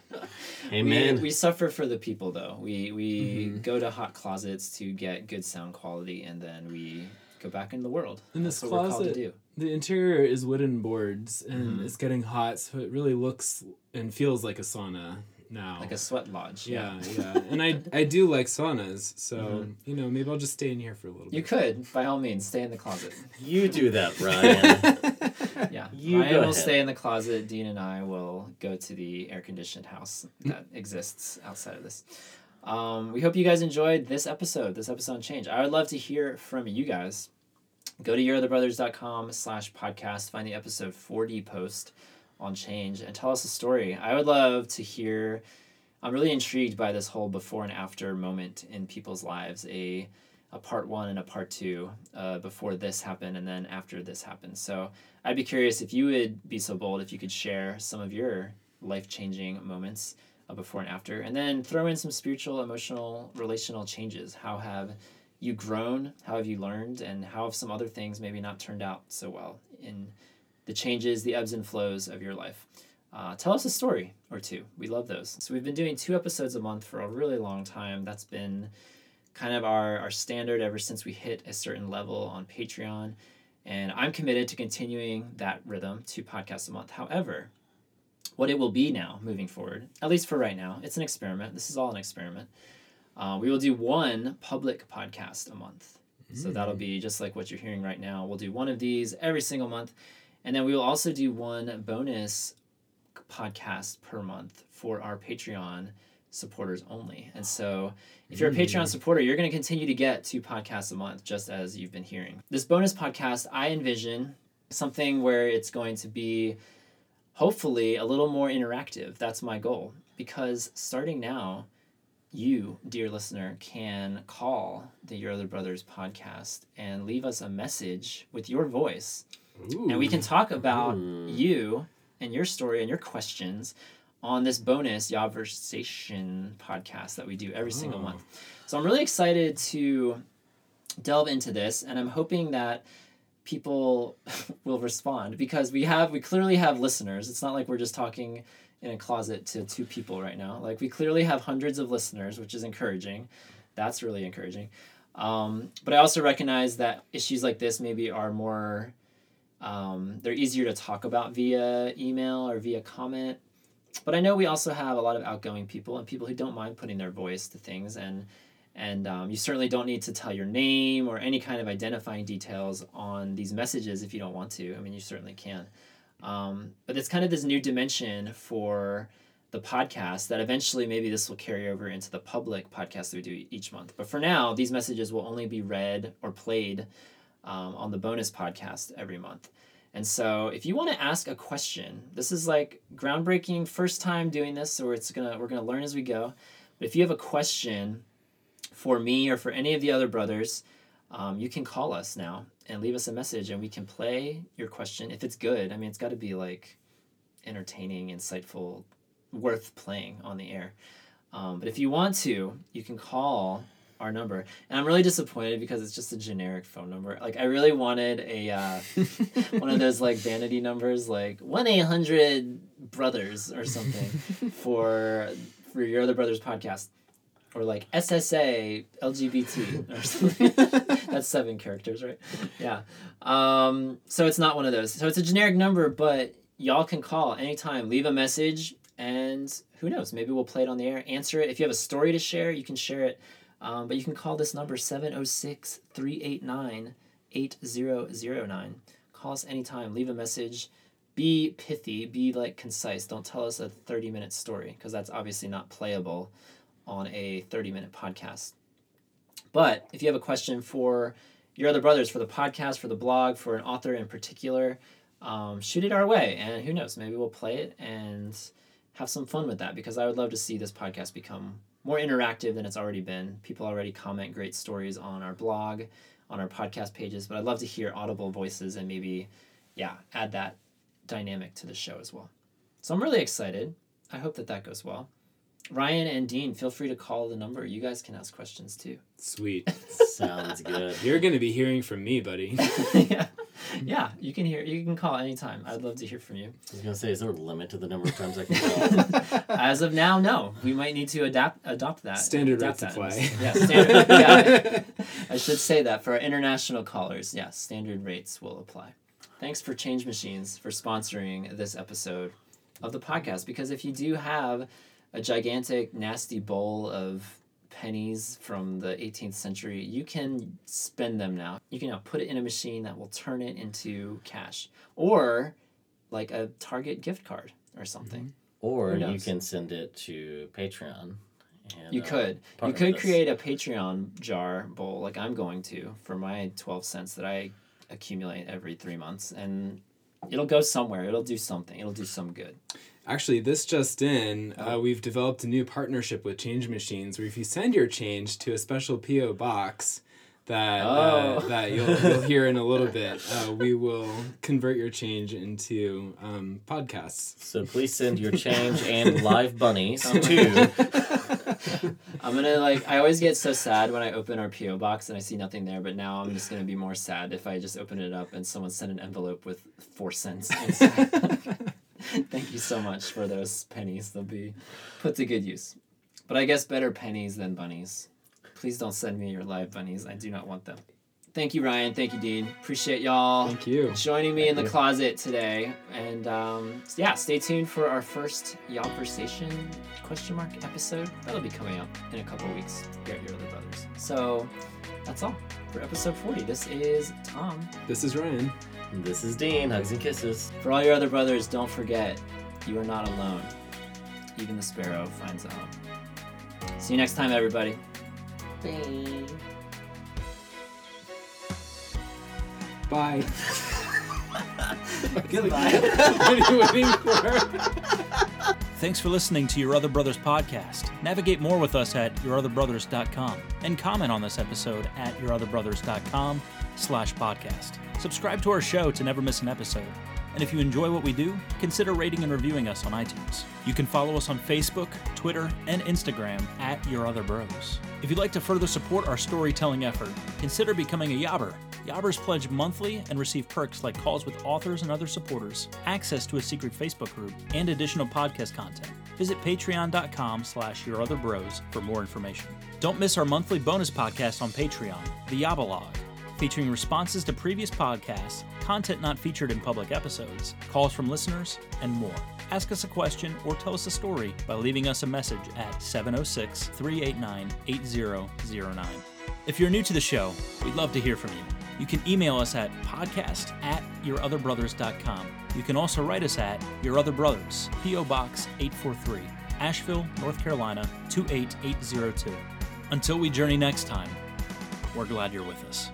Amen. We suffer for the people, though. We mm-hmm. go to hot closets to get good sound quality, and then we go back into the world. And this closet, we're called to do. The interior is wooden boards, and mm-hmm. it's getting hot, so it really looks and feels like a sauna now. Like a sweat lodge. Yeah. And I do like saunas, so, mm-hmm. you know, maybe I'll just stay in here for a little bit. You could, by all means, stay in the closet. You do that, Ryan. Yeah, Ryan will stay in the closet. Dean and I will go to the air-conditioned house that exists outside of this. We hope you guys enjoyed this episode on Change. I would love to hear from you guys. Go to yourotherbrothers.com/podcast, find the episode 40 post on Change, and tell us a story. I would love to hear. I'm really intrigued by this whole before and after moment in people's lives, a part one and a part two, before this happened and then after this happened. So I'd be curious if you would be so bold, if you could share some of your life-changing moments before and after, and then throw in some spiritual, emotional, relational changes. How have you grown? How have you learned? And how have some other things maybe not turned out so well in the changes, the ebbs and flows of your life? Tell us a story or two. We love those. So we've been doing 2 episodes a month for a really long time. That's been kind of our standard ever since we hit a certain level on Patreon. And I'm committed to continuing that rhythm, 2 podcasts a month. However, what it will be now moving forward, at least for right now, it's an experiment. This is all an experiment. We will do 1 public podcast a month. So that'll be just like what you're hearing right now. We'll do 1 of these every single month. And then we will also do 1 bonus podcast per month for our Patreon supporters only. And so if you're a Patreon supporter, you're going to continue to get 2 podcasts a month, just as you've been hearing. This bonus podcast, I envision something where it's going to be hopefully a little more interactive. That's my goal, because starting now, you, dear listener, can call the Your Other Brothers podcast and leave us a message with your voice. Ooh. And we can talk about you and your story and your questions on this bonus Yavversation podcast that we do every single month. So I'm really excited to delve into this, and I'm hoping that people will respond, because we clearly have listeners. It's not like we're just talking in a closet to 2 people right now. Like, we clearly have hundreds of listeners, which is encouraging. That's really encouraging. But I also recognize that issues like this maybe are more, they're easier to talk about via email or via comment. But I know we also have a lot of outgoing people and people who don't mind putting their voice to things. And you certainly don't need to tell your name or any kind of identifying details on these messages if you don't want to. I mean, you certainly can. But it's kind of this new dimension for the podcast that eventually maybe this will carry over into the public podcast that we do each month. But for now, these messages will only be read or played on the bonus podcast every month. And so if you want to ask a question, this is like groundbreaking, first time doing this, so we're going to learn as we go. But if you have a question for me or for any of the other brothers, you can call us now and leave us a message, and we can play your question if it's good. I mean, it's got to be like entertaining, insightful, worth playing on the air. But if you want to, you can call our number. And I'm really disappointed because it's just a generic phone number. Like, I really wanted a one of those like vanity numbers, like 1-800-BROTHERS or something for Your Other Brothers podcast, or like SSA LGBT or something. That's 7 characters, right? Yeah. So it's not one of those. So it's a generic number, but y'all can call anytime, leave a message, and who knows, maybe we'll play it on the air, answer it. If you have a story to share, you can share it. But you can call this number, 706-389-8009. Call us anytime. Leave a message. Be pithy. Be, like, concise. Don't tell us a 30-minute story, because that's obviously not playable on a 30-minute podcast. But if you have a question for Your Other Brothers, for the podcast, for the blog, for an author in particular, shoot it our way. And who knows, maybe we'll play it and have some fun with that, because I would love to see this podcast become more interactive than it's already been. People already comment great stories on our blog, on our podcast pages, but I'd love to hear audible voices and maybe, add that dynamic to the show as well. So I'm really excited. I hope that goes well. Ryan and Dean, feel free to call the number. You guys can ask questions too. Sweet. Sounds good. You're going to be hearing from me, buddy. Yeah. Yeah, you can hear. You can call anytime. I'd love to hear from you. I was gonna say, is there a limit to the number of times I can call? As of now, no. We might need to adopt that. Standard rate to fly. Yeah, standard. Yeah. I should say that for our international callers, yes, standard rates will apply. Thanks for Change Machines for sponsoring this episode of the podcast. Because if you do have a gigantic, nasty bowl of pennies from the 18th century, you can spend them now. You can now put it in a machine that will turn it into cash, or like a Target gift card or something. Mm-hmm. Or you can send it to Patreon. And, you could create a Patreon jar bowl, like I'm going to, for my 12 cents that I accumulate every 3 months, and it'll go somewhere. It'll do something. It'll do some good. Actually, this just in, we've developed a new partnership with Change Machines, where if you send your change to a special P.O. box that you'll hear in a little bit, we will convert your change into podcasts. So please send your change and live bunnies to... I'm going to, like, I always get so sad when I open our P.O. box and I see nothing there, but now I'm just going to be more sad if I just open it up and someone sent an envelope with 4 cents inside. Thank you so much for those pennies. They'll be put to good use. But I guess better pennies than bunnies. Please don't send me your live bunnies. I do not want them. Thank you, Ryan. Thank you, Dean. Appreciate y'all. Thank you. Joining me in the closet today. And stay tuned for our first Y'allversation ? Episode. That'll be coming up in a couple of weeks here at Your Other Brothers. So that's all for episode 40. This is Tom. This is Ryan. And this is Dean. Hugs and kisses. For all your other brothers, don't forget, you are not alone. Even the sparrow finds a home. See you next time, everybody. Bye. Bye. Goodbye. What are you waiting for? Thanks for listening to Your Other Brothers podcast. Navigate more with us at yourotherbrothers.com and comment on this episode at yourotherbrothers.com/podcast. Subscribe to our show to never miss an episode. And if you enjoy what we do, consider rating and reviewing us on iTunes. You can follow us on Facebook, Twitter, and Instagram at Your Other Bros. If you'd like to further support our storytelling effort, consider becoming a Yobber. Yobbers pledge monthly and receive perks like calls with authors and other supporters, access to a secret Facebook group, and additional podcast content. Visit patreon.com/yourotherbros for more information. Don't miss our monthly bonus podcast on Patreon, The Yobbalog, featuring responses to previous podcasts, content not featured in public episodes, calls from listeners, and more. Ask us a question or tell us a story by leaving us a message at 706-389-8009. If you're new to the show, we'd love to hear from you. You can email us at podcast@yourotherbrothers.com. You can also write us at Your Other Brothers, P.O. Box 843, Asheville, North Carolina, 28802. Until we journey next time, we're glad you're with us.